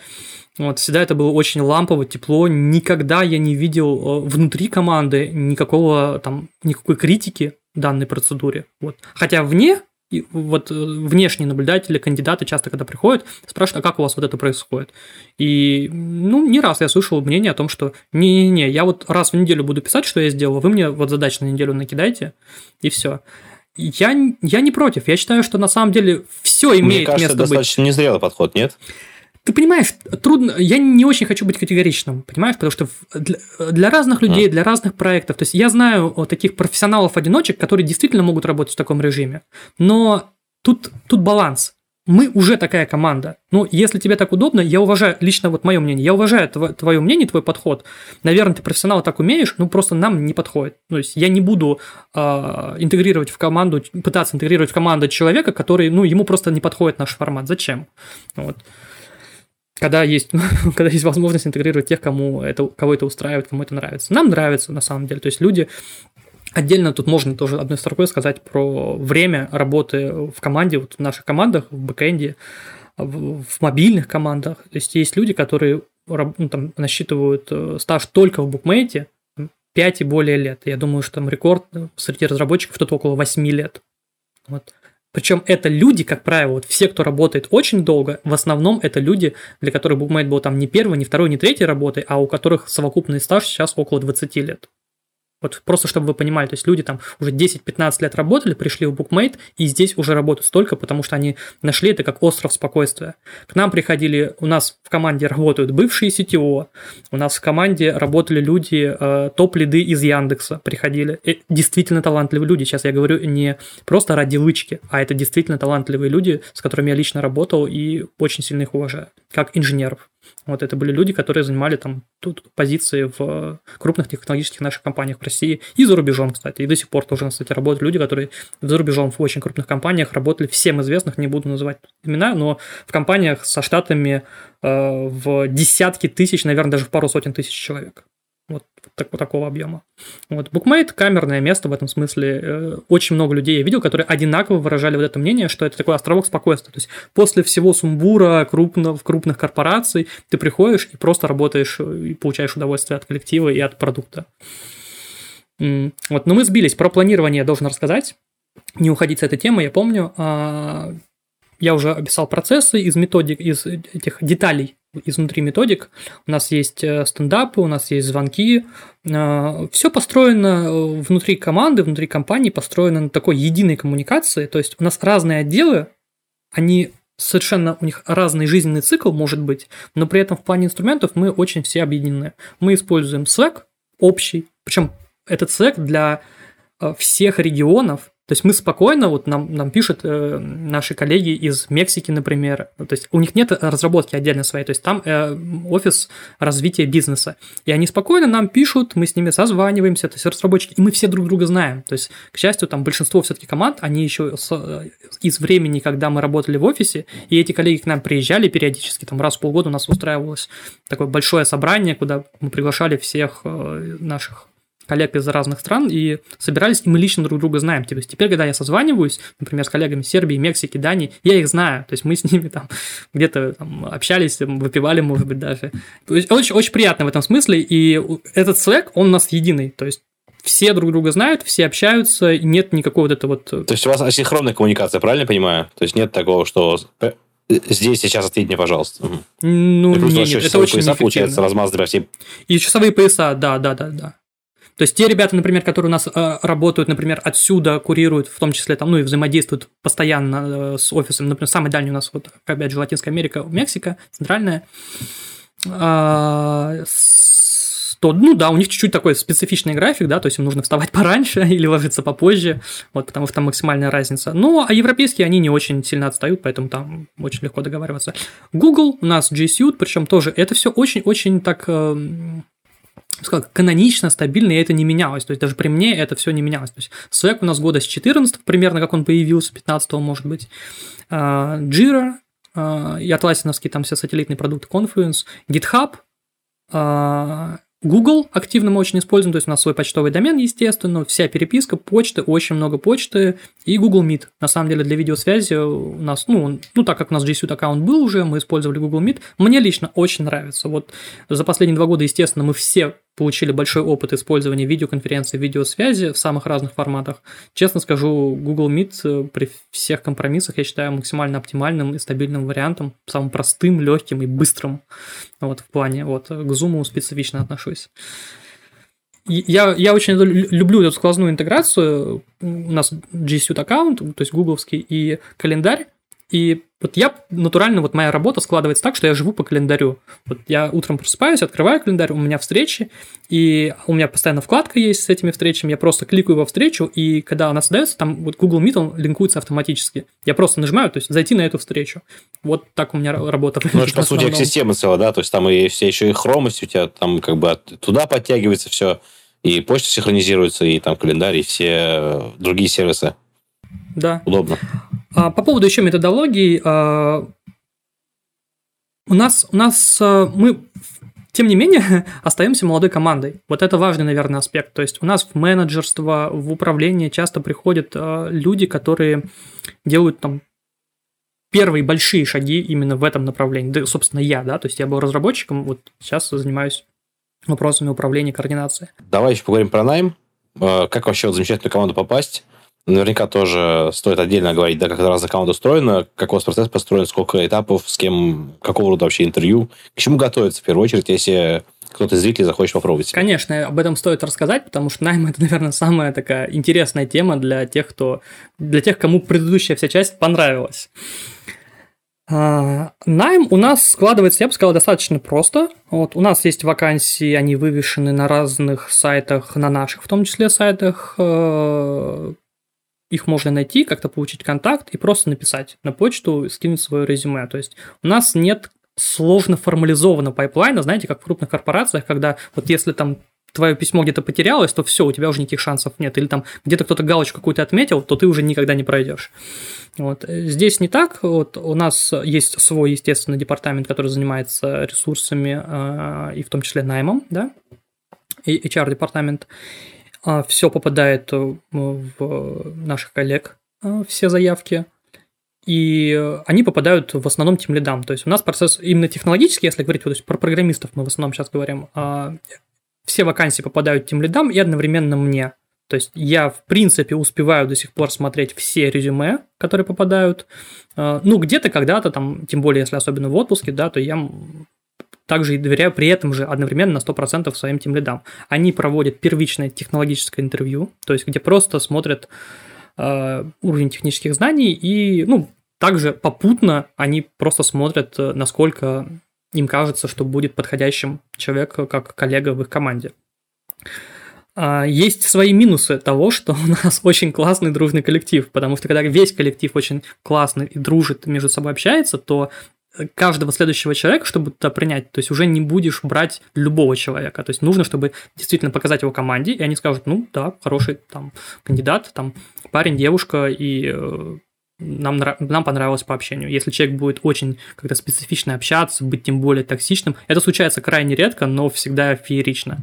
Вот, всегда это было очень лампово, тепло. Никогда я не видел внутри команды никакого, там, никакой критики данной процедуре. Вот. Хотя вне, вот, внешние наблюдатели, кандидаты часто, когда приходят, спрашивают, а как у вас вот это происходит? И, ну, не раз я слышал мнение о том, что не-не-не, я вот раз в неделю буду писать, что я сделал, вы мне вот задач на неделю накидайте, и все. Я, я не против. Я считаю, что на самом деле все имеет мне кажется, место быть. Достаточно незрелый подход, нет? Ты понимаешь, трудно, я не очень хочу быть категоричным, понимаешь, потому что для, для разных людей, для разных проектов, то есть я знаю таких профессионалов-одиночек, которые действительно могут работать в таком режиме, но тут, тут баланс. Мы уже такая команда. Ну, если тебе так удобно, я уважаю, лично вот мое мнение, я уважаю тво, твое мнение, твой подход. Наверное, ты профессионал так умеешь, но просто нам не подходит. То есть я не буду э, интегрировать в команду, пытаться интегрировать в команду человека, который, ну, ему просто не подходит наш формат. Зачем? Вот. Когда есть, когда есть возможность интегрировать тех, кому это, кого это устраивает, кому это нравится. Нам нравится, на самом деле. То есть люди... Отдельно тут можно тоже одной строкой сказать про время работы в команде, вот в наших командах, в бэкэнде, в мобильных командах. То есть есть люди, которые, ну, там, насчитывают стаж только в Bookmate пять и более лет. Я думаю, что там рекорд среди разработчиков что-то около восьми лет. Вот. Причем это люди, как правило, вот все, кто работает очень долго, в основном это люди, для которых Bookmate был там не первой, не второй, не третьей работой, а у которых совокупный стаж сейчас около двадцати лет. Вот просто чтобы вы понимали, то есть люди там уже десять-пятнадцать лет работали, пришли в Bookmate и здесь уже работают столько, потому что они нашли это как остров спокойствия. К нам приходили, у нас в команде работают бывшие си ти о, у нас в команде работали люди, топ-лиды из Яндекса приходили. И действительно талантливые люди, сейчас я говорю не просто ради лычки, а это действительно талантливые люди, с которыми я лично работал и очень сильно их уважаю, как инженеров. Вот это были люди, которые занимали там тут позиции в крупных технологических наших компаниях в России и за рубежом, кстати. И до сих пор тоже, кстати, работают люди, которые за рубежом в очень крупных компаниях работали, всем известных, не буду называть имена, но в компаниях со штатами э, в десятки тысяч, наверное, даже в пару сотен тысяч человек. Вот, вот, так, вот такого объема. Вот, Bookmate – камерное место в этом смысле. Очень много людей я видел, которые одинаково выражали вот это мнение, что это такой островок спокойствия. То есть после всего сумбура крупных, крупных корпораций ты приходишь и просто работаешь и получаешь удовольствие от коллектива и от продукта. Вот, но мы сбились. Про планирование я должен рассказать. Не уходить с этой темы, я помню. Я уже описал процессы из методик, из этих деталей, изнутри методик. У нас есть стендапы, у нас есть звонки. Все построено внутри команды, внутри компании, построено на такой единой коммуникации. То есть у нас разные отделы, они совершенно, у них разный жизненный цикл может быть, но при этом в плане инструментов мы очень все объединены. Мы используем Slack общий, причем этот Slack для всех регионов. То есть мы спокойно, вот нам, нам пишут э, наши коллеги из Мексики, например, то есть у них нет разработки отдельно своей, то есть там э, офис развития бизнеса, и они спокойно нам пишут, мы с ними созваниваемся, то есть разработчики, и мы все друг друга знаем, то есть, к счастью, там большинство все-таки команд, они еще с, из времени, когда мы работали в офисе, и эти коллеги к нам приезжали периодически, там раз в полгода у нас устраивалось такое большое собрание, куда мы приглашали всех э, наших коллег из разных стран, и собирались, и мы лично друг друга знаем. То есть теперь, когда я созваниваюсь, например, с коллегами Сербии, Мексики, Дании, я их знаю, то есть мы с ними там где-то там, общались, выпивали, может быть, даже. То есть очень, очень приятно в этом смысле, и этот Slack, он у нас единый, то есть все друг друга знают, все общаются, нет никакого вот этого вот... То есть у вас асинхронная коммуникация, правильно я понимаю? То есть нет такого, что... Здесь сейчас ответь мне, пожалуйста. Ну, нет, нет, это часовые очень пояса, получается, размазаны по всей... И часовые пояса, да, да, да, да. То есть те ребята, например, которые у нас э, работают, например, отсюда, курируют, в том числе, там, ну, и взаимодействуют постоянно э, с офисом, например, самый дальний у нас, вот, опять же, Латинская Америка, Мексика, центральная, э, с, то, ну, да, у них чуть-чуть такой специфичный график, да, то есть им нужно вставать пораньше или ложиться попозже, вот, потому что там максимальная разница. Ну, а европейские, они не очень сильно отстают, поэтому там очень легко договариваться. Google, у нас G Suite, причем тоже, это все очень-очень так... Э, канонично, стабильно, и это не менялось. То есть даже при мне это все не менялось. То есть Slack у нас года с четырнадцатого примерно, как он появился, пятнадцатого, может быть. Jira и атласиновские там все сателлитные продукты, Confluence, GitHub, Google активно мы очень используем, то есть у нас свой почтовый домен, естественно, вся переписка, почта, очень много почты и Google Meet. На самом деле для видеосвязи у нас, ну, ну так как у нас G Suite аккаунт был уже, мы использовали Google Meet. Мне лично очень нравится. Вот за последние два года, естественно, мы все получили большой опыт использования видеоконференции, видеосвязи в самых разных форматах. Честно скажу, Google Meet при всех компромиссах я считаю максимально оптимальным и стабильным вариантом, самым простым, легким и быстрым. Вот в плане, вот к Zoom специфично отношусь. Я, я очень люблю эту сквозную интеграцию. У нас G Suite аккаунт, то есть гугловский, и календарь. И вот я натурально, вот моя работа складывается так, что я живу по календарю. Вот я утром просыпаюсь, открываю календарь, у меня встречи, и у меня постоянно вкладка есть с этими встречами, я просто кликаю во встречу, и когда она создается, там вот Google Meet, он линкуется автоматически. Я просто нажимаю, то есть зайти на эту встречу. Вот так у меня работа. Ну, это, по сути, как система целая, да, то есть там и все еще и хромость у тебя, там как бы туда подтягивается все, и почта синхронизируется, и там календарь, и все другие сервисы. Да. Удобно. По поводу еще методологии, у нас, у нас мы, тем не менее, остаемся молодой командой. Вот это важный, наверное, аспект. То есть у нас в менеджерство, в управление часто приходят люди, которые делают там первые большие шаги именно в этом направлении. Да, собственно, я, да, то есть я был разработчиком, вот сейчас занимаюсь вопросами управления, координации. Давай еще поговорим про найм. Как вообще в замечательную команду попасть? Наверняка тоже стоит отдельно говорить, да, как раз команда устроена, как у вас процесс построен, сколько этапов, с кем, какого рода вообще интервью, к чему готовиться в первую очередь, если кто-то из зрителей захочет попробовать себя. Конечно, об этом стоит рассказать, потому что найм – это, наверное, самая такая интересная тема для тех, кто, для тех, кому предыдущая вся часть понравилась. Найм у нас складывается, я бы сказал, достаточно просто. Вот, у нас есть вакансии, они вывешены на разных сайтах, на наших в том числе сайтах. Их можно найти, как-то получить контакт и просто написать на почту, скинуть свое резюме. То есть у нас нет сложно формализованного пайплайна, знаете, как в крупных корпорациях, когда вот если там твое письмо где-то потерялось, то все, у тебя уже никаких шансов нет. Или там где-то кто-то галочку какую-то отметил, то ты уже никогда не пройдешь. Вот. Здесь не так. Вот у нас есть свой, естественно, департамент, который занимается ресурсами и в том числе наймом, да, и эйч ар-департамент. Все попадает в наших коллег, все заявки, и они попадают в основном тимлидам. То есть у нас процесс именно технологический, если говорить вот, то есть про программистов мы в основном сейчас говорим, все вакансии попадают тимлидам и одновременно мне. То есть я, в принципе, успеваю до сих пор смотреть все резюме, которые попадают. Ну, где-то когда-то, там, тем более, если особенно в отпуске, да, то я... также и доверяю при этом же одновременно на сто процентов своим тимлидам. Они проводят первичное технологическое интервью, то есть где просто смотрят э, уровень технических знаний, и ну, также попутно они просто смотрят, насколько им кажется, что будет подходящим человек как коллега в их команде. Есть свои минусы того, что у нас очень классный дружный коллектив, потому что когда весь коллектив очень классный и дружит, между собой общается, то каждого следующего человека, чтобы туда принять, то есть уже не будешь брать любого человека. То есть нужно, чтобы действительно показать его команде, и они скажут, ну да, хороший там кандидат, там парень, девушка, и нам, нам понравилось по общению. Если человек будет очень как-то специфично общаться, быть тем более токсичным, это случается крайне редко, но всегда феерично.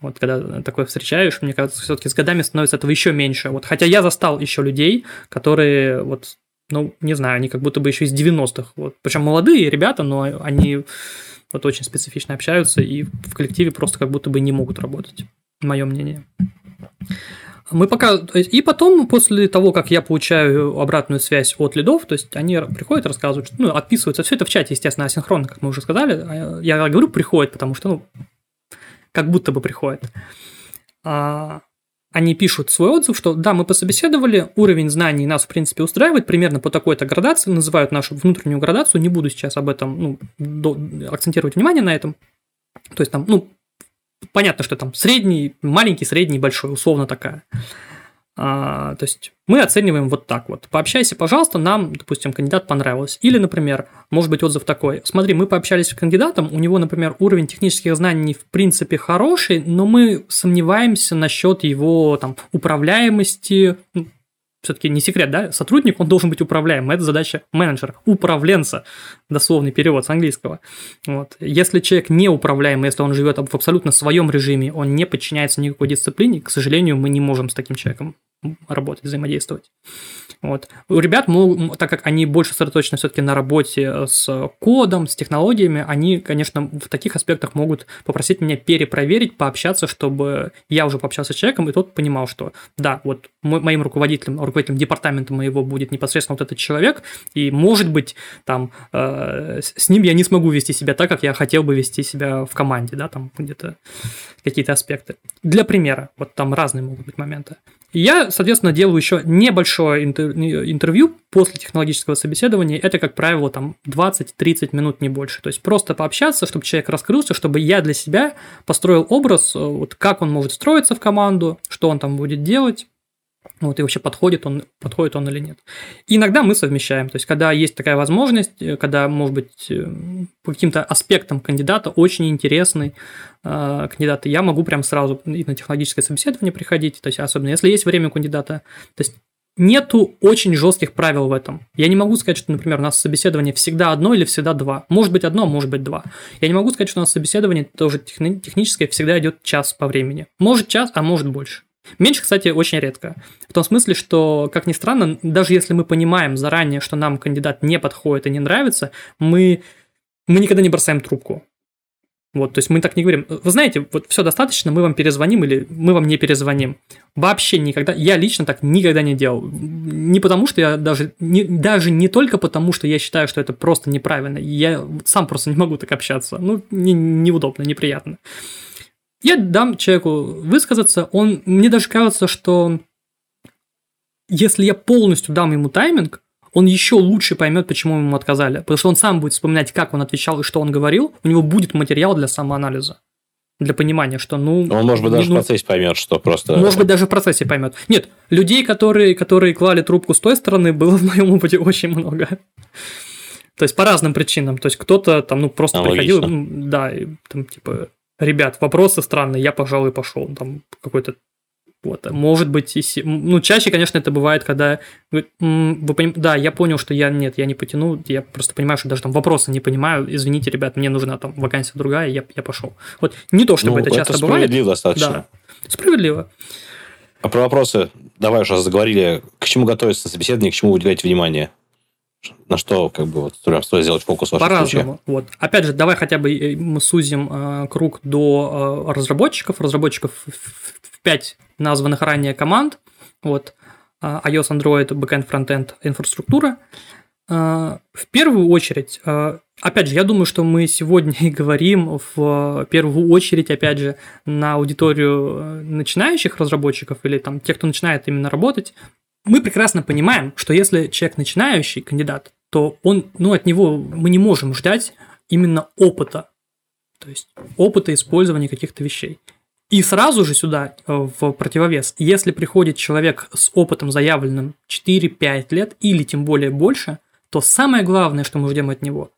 Вот когда такое встречаешь, мне кажется, все-таки с годами становится этого еще меньше. Вот, хотя я застал еще людей, которые вот... Ну, не знаю, они как будто бы еще из девяностых. Вот. Причем молодые ребята, но они вот очень специфично общаются и в коллективе просто как будто бы не могут работать, мое мнение. Мы пока... И потом, после того, как я получаю обратную связь от лидов, то есть они приходят, рассказывают, ну, отписываются. Все это в чате, естественно, асинхронно, как мы уже сказали. Я говорю, приходят, потому что, ну, как будто бы приходят. Они пишут свой отзыв, что да, мы пособеседовали, уровень знаний нас, в принципе, устраивает, примерно по такой-то градации, называют нашу внутреннюю градацию, не буду сейчас об этом, ну, акцентировать внимание на этом. То есть там, ну, понятно, что там средний, маленький, средний, большой, условно такая. А, то есть мы оцениваем вот так вот. Пообщайся, пожалуйста, нам, допустим, кандидат понравился. Или, например, может быть отзыв такой. Смотри, мы пообщались с кандидатом, у него, например, уровень технических знаний в принципе хороший, но мы сомневаемся насчет его там управляемости, все-таки не секрет, да, сотрудник, он должен быть управляем. Это задача менеджера, управленца, дословный перевод с английского. Вот. Если человек не управляем, если он живет в абсолютно своем режиме, он не подчиняется никакой дисциплине, к сожалению, мы не можем с таким человеком работать, взаимодействовать. Вот. У ребят, мол, так как они больше сосредоточены все-таки на работе с кодом, с технологиями, они, конечно, в таких аспектах могут попросить меня перепроверить, пообщаться, чтобы я уже пообщался с человеком, и тот понимал, что да, вот моим руководителем, руководителем департамента моего будет непосредственно вот этот человек, и, может быть, там, э, с ним я не смогу вести себя так, как я хотел бы вести себя в команде, да, там где-то какие-то аспекты. Для примера, вот там разные могут быть моменты. Я, соответственно, делаю еще небольшое интервью после технологического собеседования. Это, как правило, там двадцать-тридцать минут, не больше. То есть просто пообщаться, чтобы человек раскрылся, чтобы я для себя построил образ, вот как он может встроиться в команду, что он там будет делать. Вот, и вообще подходит он, подходит он или нет. И иногда мы совмещаем. То есть, когда есть такая возможность, когда, может быть, по каким-то аспектам кандидата очень интересный э, кандидат, я могу прям сразу и на технологическое собеседование приходить, то есть, особенно если есть время у кандидата. То есть, нету очень жестких правил в этом. Я не могу сказать, что, например, у нас собеседование всегда одно или всегда два. Может быть, одно, может быть, два. Я не могу сказать, что у нас собеседование тоже техни- техническое всегда идет час по времени. Может, час, а может, больше. Меньше, кстати, очень редко. В том смысле, что, как ни странно, даже если мы понимаем заранее, что нам кандидат не подходит и не нравится, мы, мы никогда не бросаем трубку. Вот, то есть мы так не говорим. Вы знаете, вот все достаточно, мы вам перезвоним или мы вам не перезвоним. Вообще никогда, я лично так никогда не делал. Не потому, что я даже, не, даже не только потому, что я считаю, что это просто неправильно. Я сам просто не могу так общаться. Ну, не, неудобно, неприятно. Я дам человеку высказаться, он, мне даже кажется, что если я полностью дам ему тайминг, он еще лучше поймет, почему ему отказали, потому что он сам будет вспоминать, как он отвечал и что он говорил, у него будет материал для самоанализа, для понимания, что ну... Он, может быть, даже ну, в процессе поймет, что просто... Может быть, даже в процессе поймет. Нет, людей, которые, которые клали трубку с той стороны, было в моем опыте очень много. То есть по разным причинам, то есть кто-то там ну просто приходил, да, там типа... Ребят, вопросы странные, я, пожалуй, пошел. Там какой-то, вот, может быть, и... ну, чаще, конечно, это бывает, когда, вы поним... да, я понял, что я, нет, я не потяну, я просто понимаю, что даже там вопросы не понимаю, извините, ребят, мне нужна там вакансия другая, я, я пошел. Вот, не то, чтобы ну, это часто это бывает. Справедливо достаточно. Да, справедливо. А про вопросы, давай уже заговорили, к чему готовится собеседование, к чему вы уделяете внимание? На что, как бы, вот, стоит сделать фокус в вашем случае? По-разному. Вот. Опять же, давай хотя бы мы сузим э, круг до э, разработчиков. Разработчиков в пять названных ранее команд. Вот. iOS, Android, backend, frontend, инфраструктура. Э, в первую очередь, э, опять же, я думаю, что мы сегодня и говорим в первую очередь, опять же, на аудиторию начинающих разработчиков или там тех, кто начинает именно работать. Мы прекрасно понимаем, что если человек начинающий кандидат, то он, ну, от него мы не можем ждать именно опыта, то есть опыта использования каких-то вещей. И сразу же сюда в противовес, если приходит человек с опытом заявленным четыре-пять лет или тем более больше, то самое главное, что мы ждем от него,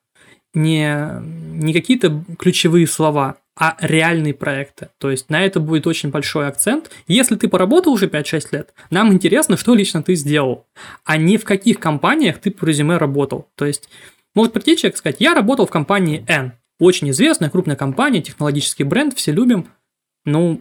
не, не какие-то ключевые слова, а реальные проекты. То есть на это будет очень большой акцент. Если ты поработал уже пять-шесть лет, нам интересно, что лично ты сделал, а не в каких компаниях ты по резюме работал. То есть может прийти человек и сказать, я работал в компании N, очень известная, крупная компания, технологический бренд, все любим, но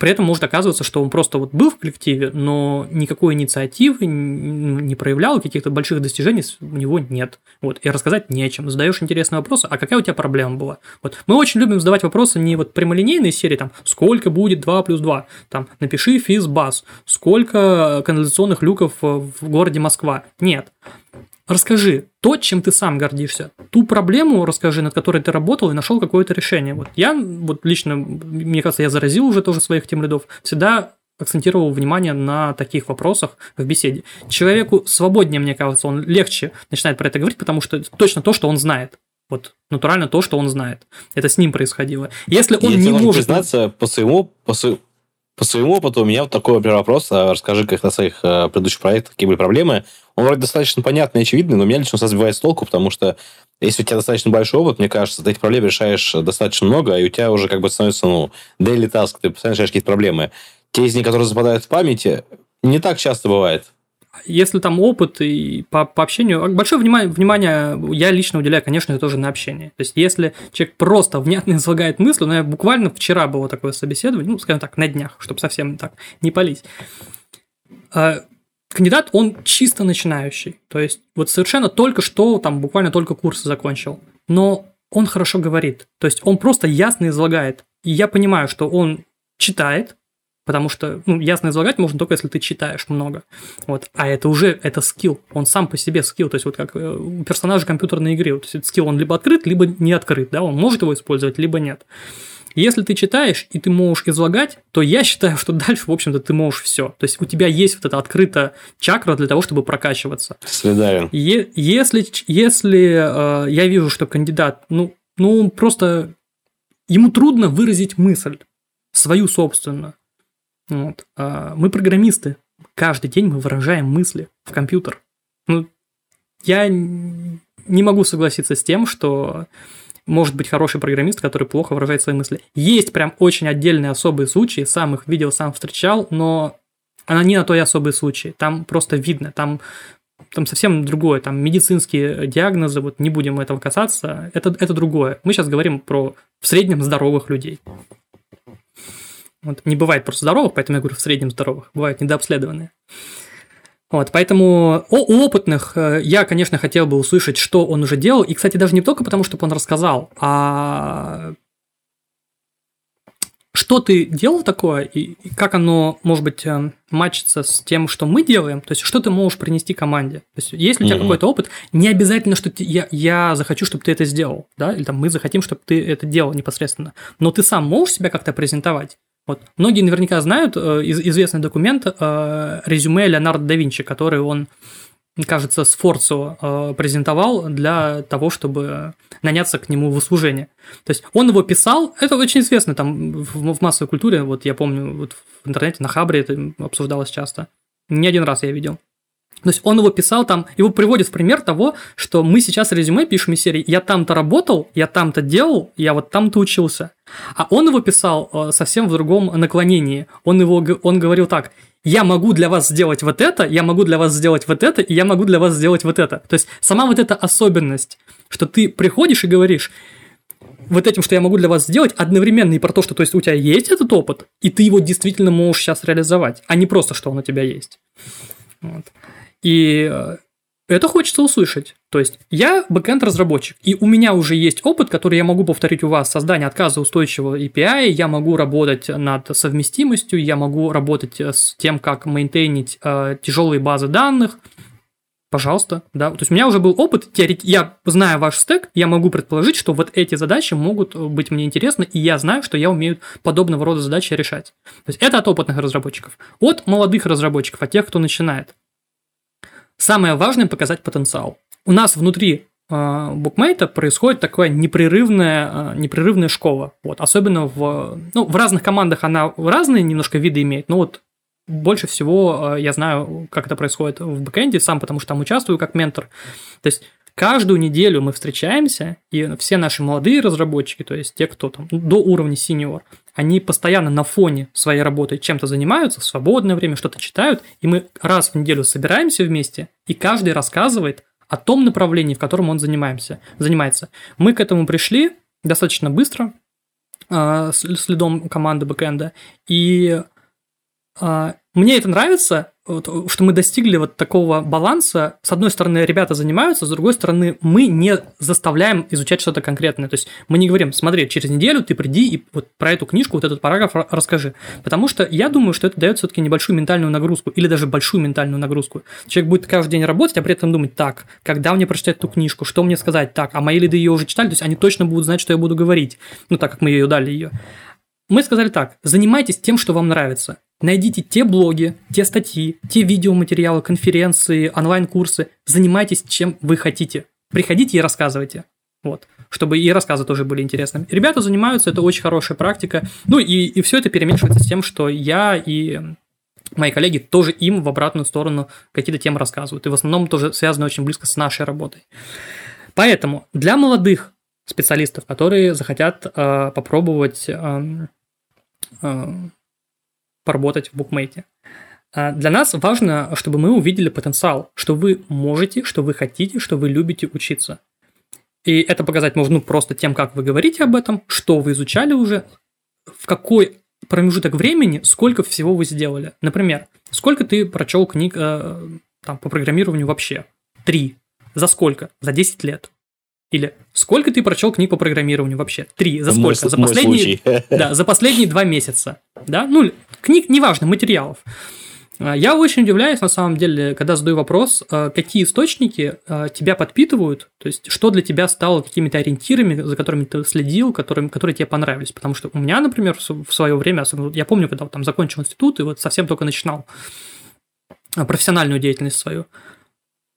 при этом может оказываться, что он просто вот был в коллективе, но никакой инициативы не проявлял, каких-то больших достижений у него нет. Вот, и рассказать нечем. Задаешь интересные вопросы, а какая у тебя проблема была? Вот. Мы очень любим задавать вопросы не вот прямолинейной серии, там, сколько будет два плюс два, там, напиши физбас, сколько канализационных люков в городе Москва. Нет. Расскажи то, чем ты сам гордишься. Ту проблему расскажи, над которой ты работал и нашел какое-то решение. Вот я вот лично, мне кажется, я заразил уже тоже своих тимлидов, всегда акцентировал внимание на таких вопросах в беседе. Человеку свободнее, мне кажется, он легче начинает про это говорить, потому что точно то, что он знает. Вот натурально то, что он знает. Это с ним происходило. Если он Если не может... признаться по своему... По своему... По своему опыту у меня вот такой, например, вопрос. Расскажи, как на своих э, предыдущих проектах, какие были проблемы. Он вроде достаточно понятный и очевидный, но меня лично сбивает с толку, потому что если у тебя достаточно большой опыт, мне кажется, ты этих проблем решаешь достаточно много, и у тебя уже как бы становится, ну, daily task, ты постоянно решаешь какие-то проблемы. Те из них, которые западают в памяти, не так часто бывает. Если там опыт и по, по общению, большое внимание, внимание я лично уделяю, конечно, тоже на общение. То есть, если человек просто внятно излагает мысли, но я буквально вчера было такое собеседование, ну, скажем так, на днях, чтобы совсем так не палить. Кандидат, он чисто начинающий, то есть, вот совершенно только что, там, буквально только курс закончил, но он хорошо говорит, то есть, он просто ясно излагает, и я понимаю, что он читает, потому что, ну, ясно излагать можно только, если ты читаешь много. Вот. А это уже, это скилл, он сам по себе скилл, то есть вот как у персонажа компьютерной игры, вот, то есть этот скилл, он либо открыт, либо не открыт, да, он может его использовать, либо нет. Если ты читаешь и ты можешь излагать, то я считаю, что дальше, в общем-то, ты можешь все. То есть у тебя есть вот эта открытая чакра для того, чтобы прокачиваться. Свидание. Е- если если э, я вижу, что кандидат, ну, ну, просто ему трудно выразить мысль, свою собственную. Вот. Мы программисты, каждый день мы выражаем мысли в компьютер. Ну, я не могу согласиться с тем, что может быть хороший программист, который плохо выражает свои мысли. Есть прям очень отдельные особые случаи, сам их видел, сам встречал, но она не на то и особые случаи, там просто видно, там, там совсем другое, там медицинские диагнозы, вот не будем этого касаться, это, это другое. Мы сейчас говорим про в среднем здоровых людей. Вот, не бывает просто здоровых, поэтому я говорю в среднем здоровых, бывают недообследованные. Вот, поэтому у опытных я, конечно, хотел бы услышать, что он уже делал, и, кстати, даже не только потому, чтобы он рассказал, а что ты делал такое, и как оно, может быть, матчится с тем, что мы делаем, то есть что ты можешь принести команде. То есть если у тебя mm-hmm. какой-то опыт, не обязательно, что ты, я, я захочу, чтобы ты это сделал, да, или там мы захотим, чтобы ты это делал непосредственно, но ты сам можешь себя как-то презентовать. Вот. Многие наверняка знают э, известный документ э, резюме Леонардо да Винчи, который он, кажется, Сфорцо э, презентовал для того, чтобы наняться к нему в услужение. То есть он его писал, это очень известно там в, в массовой культуре, вот я помню вот в интернете на Хабре это обсуждалось часто, не один раз я видел. То есть он его писал там, его приводит в пример того, что мы сейчас резюме пишем из серии «Я там-то работал, я там-то делал, я вот там-то учился». А он его писал совсем в другом наклонении. Он, его, он говорил так: «Я могу для вас сделать вот это, я могу для вас сделать вот это, и я могу для вас сделать вот это». То есть сама вот эта особенность, что ты приходишь и говоришь вот этим, что я могу для вас сделать, одновременно и про то, что то есть, у тебя есть этот опыт, и ты его действительно можешь сейчас реализовать, а не просто, что он у тебя есть. Вот. И это хочется услышать. То есть я бэкэнд-разработчик, и у меня уже есть опыт, который я могу повторить у вас, создание отказоустойчивого эй пи ай, я могу работать над совместимостью, я могу работать с тем, как мейнтейнить э, тяжелые базы данных. Пожалуйста, да. То есть у меня уже был опыт, я знаю ваш стэк, я могу предположить, что вот эти задачи могут быть мне интересны, и я знаю, что я умею подобного рода задачи решать. То есть это от опытных разработчиков, от молодых разработчиков, от тех, кто начинает. Самое важное – показать потенциал. У нас внутри э, букмейта происходит такая непрерывная, э, непрерывная школа. Вот, особенно в, ну, в разных командах она разные немножко виды имеет, но вот больше всего э, я знаю, как это происходит в бэкэнде сам, потому что там участвую как ментор. То есть каждую неделю мы встречаемся, и все наши молодые разработчики, то есть те, кто там до уровня синьор, они постоянно на фоне своей работы чем-то занимаются, в свободное время что-то читают, и мы раз в неделю собираемся вместе, и каждый рассказывает о том направлении, в котором он занимаемся, занимается. Мы к этому пришли достаточно быстро, э, следом команды бэкэнда, и э, мне это нравится, что мы достигли вот такого баланса. С одной стороны, ребята занимаются, с другой стороны, мы не заставляем изучать что-то конкретное. То есть мы не говорим: смотри, через неделю ты приди и вот про эту книжку, вот этот параграф расскажи. Потому что я думаю, что это дает все-таки небольшую ментальную нагрузку или даже большую ментальную нагрузку. Человек будет каждый день работать, а при этом думать: так, когда мне прочитать эту книжку, что мне сказать, так, а мои лиды ее уже читали, то есть они точно будут знать, что я буду говорить, ну так как мы ее дали ее. Мы сказали так: занимайтесь тем, что вам нравится. Найдите те блоги, те статьи, те видеоматериалы, конференции, онлайн-курсы. Занимайтесь, чем вы хотите. Приходите и рассказывайте. Вот. Чтобы и рассказы тоже были интересными. Ребята занимаются, это очень хорошая практика. Ну и, и все это перемешивается с тем, что я и мои коллеги тоже им в обратную сторону какие-то темы рассказывают. И в основном тоже связано очень близко с нашей работой. Поэтому для молодых специалистов, которые захотят э, попробовать... Э, э, поработать в букмейте. Для нас важно, чтобы мы увидели потенциал, что вы можете, что вы хотите, что вы любите учиться. И это показать можно просто тем, как вы говорите об этом, что вы изучали уже, в какой промежуток времени, сколько всего вы сделали. Например, сколько ты прочел книг э, там, по программированию вообще? Три. За сколько? За десять лет. Или сколько ты прочел книг по программированию вообще? Три. За сколько? Мой, за, последние, да, за последние два месяца. Да? Ну, книг, неважно, материалов. Я очень удивляюсь, на самом деле, когда задаю вопрос, какие источники тебя подпитывают, то есть что для тебя стало какими-то ориентирами, за которыми ты следил, которые, которые тебе понравились. Потому что у меня, например, в свое время, я помню, когда там закончил институт и вот совсем только начинал профессиональную деятельность свою,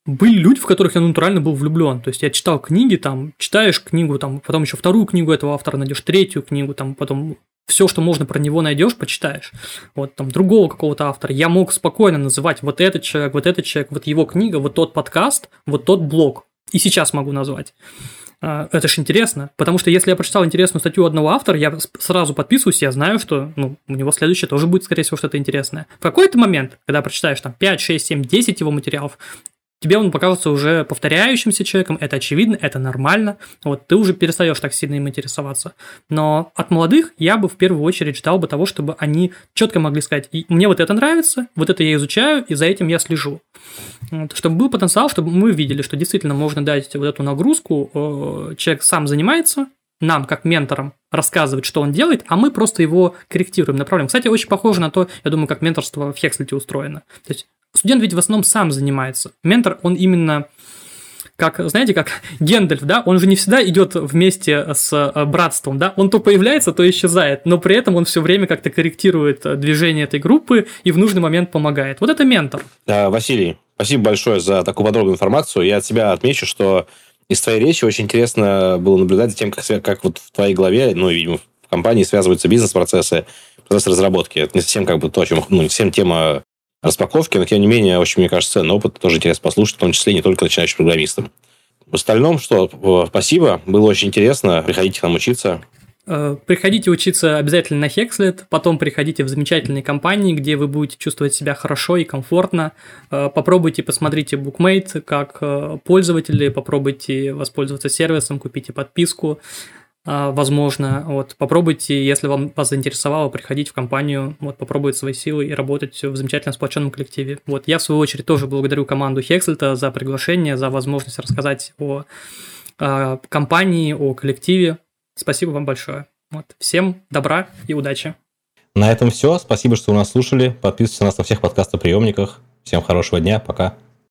были люди, в которых я натурально был влюблен. То есть я читал книги, там, читаешь книгу, там, потом еще вторую книгу этого автора найдешь, третью книгу, там, потом все, что можно про него найдешь, почитаешь. Вот там другого какого-то автора. Я мог спокойно называть вот этот человек, вот этот человек, вот его книга, вот тот подкаст, вот тот блог. И сейчас могу назвать. Это ж интересно, потому что если я прочитал интересную статью одного автора, я сразу подписываюсь, я знаю, что ну, у него следующее тоже будет, скорее всего, что-то интересное. В какой-то момент, когда прочитаешь там пять, шесть, семь, десять его материалов, тебе он покажется уже повторяющимся человеком, это очевидно, это нормально, вот ты уже перестаешь так сильно им интересоваться. Но от молодых я бы в первую очередь ждал бы того, чтобы они четко могли сказать, мне вот это нравится, вот это я изучаю, и за этим я слежу. Вот, чтобы был потенциал, чтобы мы видели, что действительно можно дать вот эту нагрузку, человек сам занимается, нам, как менторам, рассказывать, что он делает, а мы просто его корректируем, направляем. Кстати, очень похоже на то, я думаю, как менторство в Хекслете устроено. То есть студент ведь в основном сам занимается. Ментор, он именно, как, знаете, как Гендальф, да, он же не всегда идет вместе с братством, да, он то появляется, то исчезает, но при этом он все время как-то корректирует движение этой группы и в нужный момент помогает. Вот это ментор. Да, Василий, спасибо большое за такую подробную информацию. Я от себя отмечу, что из твоей речи очень интересно было наблюдать за тем, как, как вот в твоей голове, ну, видимо, в компании связываются бизнес-процессы, процессы разработки. Это не совсем как бы то, о чем, ну, не совсем тема распаковки, но, тем не менее, очень, мне кажется, ценный опыт. Тоже интересно послушать, в том числе не только начинающим программистам. В остальном, что, спасибо, было очень интересно. Приходите к нам учиться. Приходите учиться обязательно на Хекслет, потом приходите в замечательные компании, где вы будете чувствовать себя хорошо и комфортно. Попробуйте, посмотрите Bookmate как пользователи, попробуйте воспользоваться сервисом, купите подписку. Возможно, вот, попробуйте, если вам вас заинтересовало, приходить в компанию, вот, попробовать свои силы и работать в замечательно сплоченном коллективе. Вот, я, в свою очередь, тоже благодарю команду Хекслета за приглашение, за возможность рассказать о, о компании, о коллективе. Спасибо вам большое. Вот, всем добра и удачи. На этом все. Спасибо, что вы нас слушали. Подписывайтесь на нас на всех подкастоприемниках. Всем хорошего дня. Пока.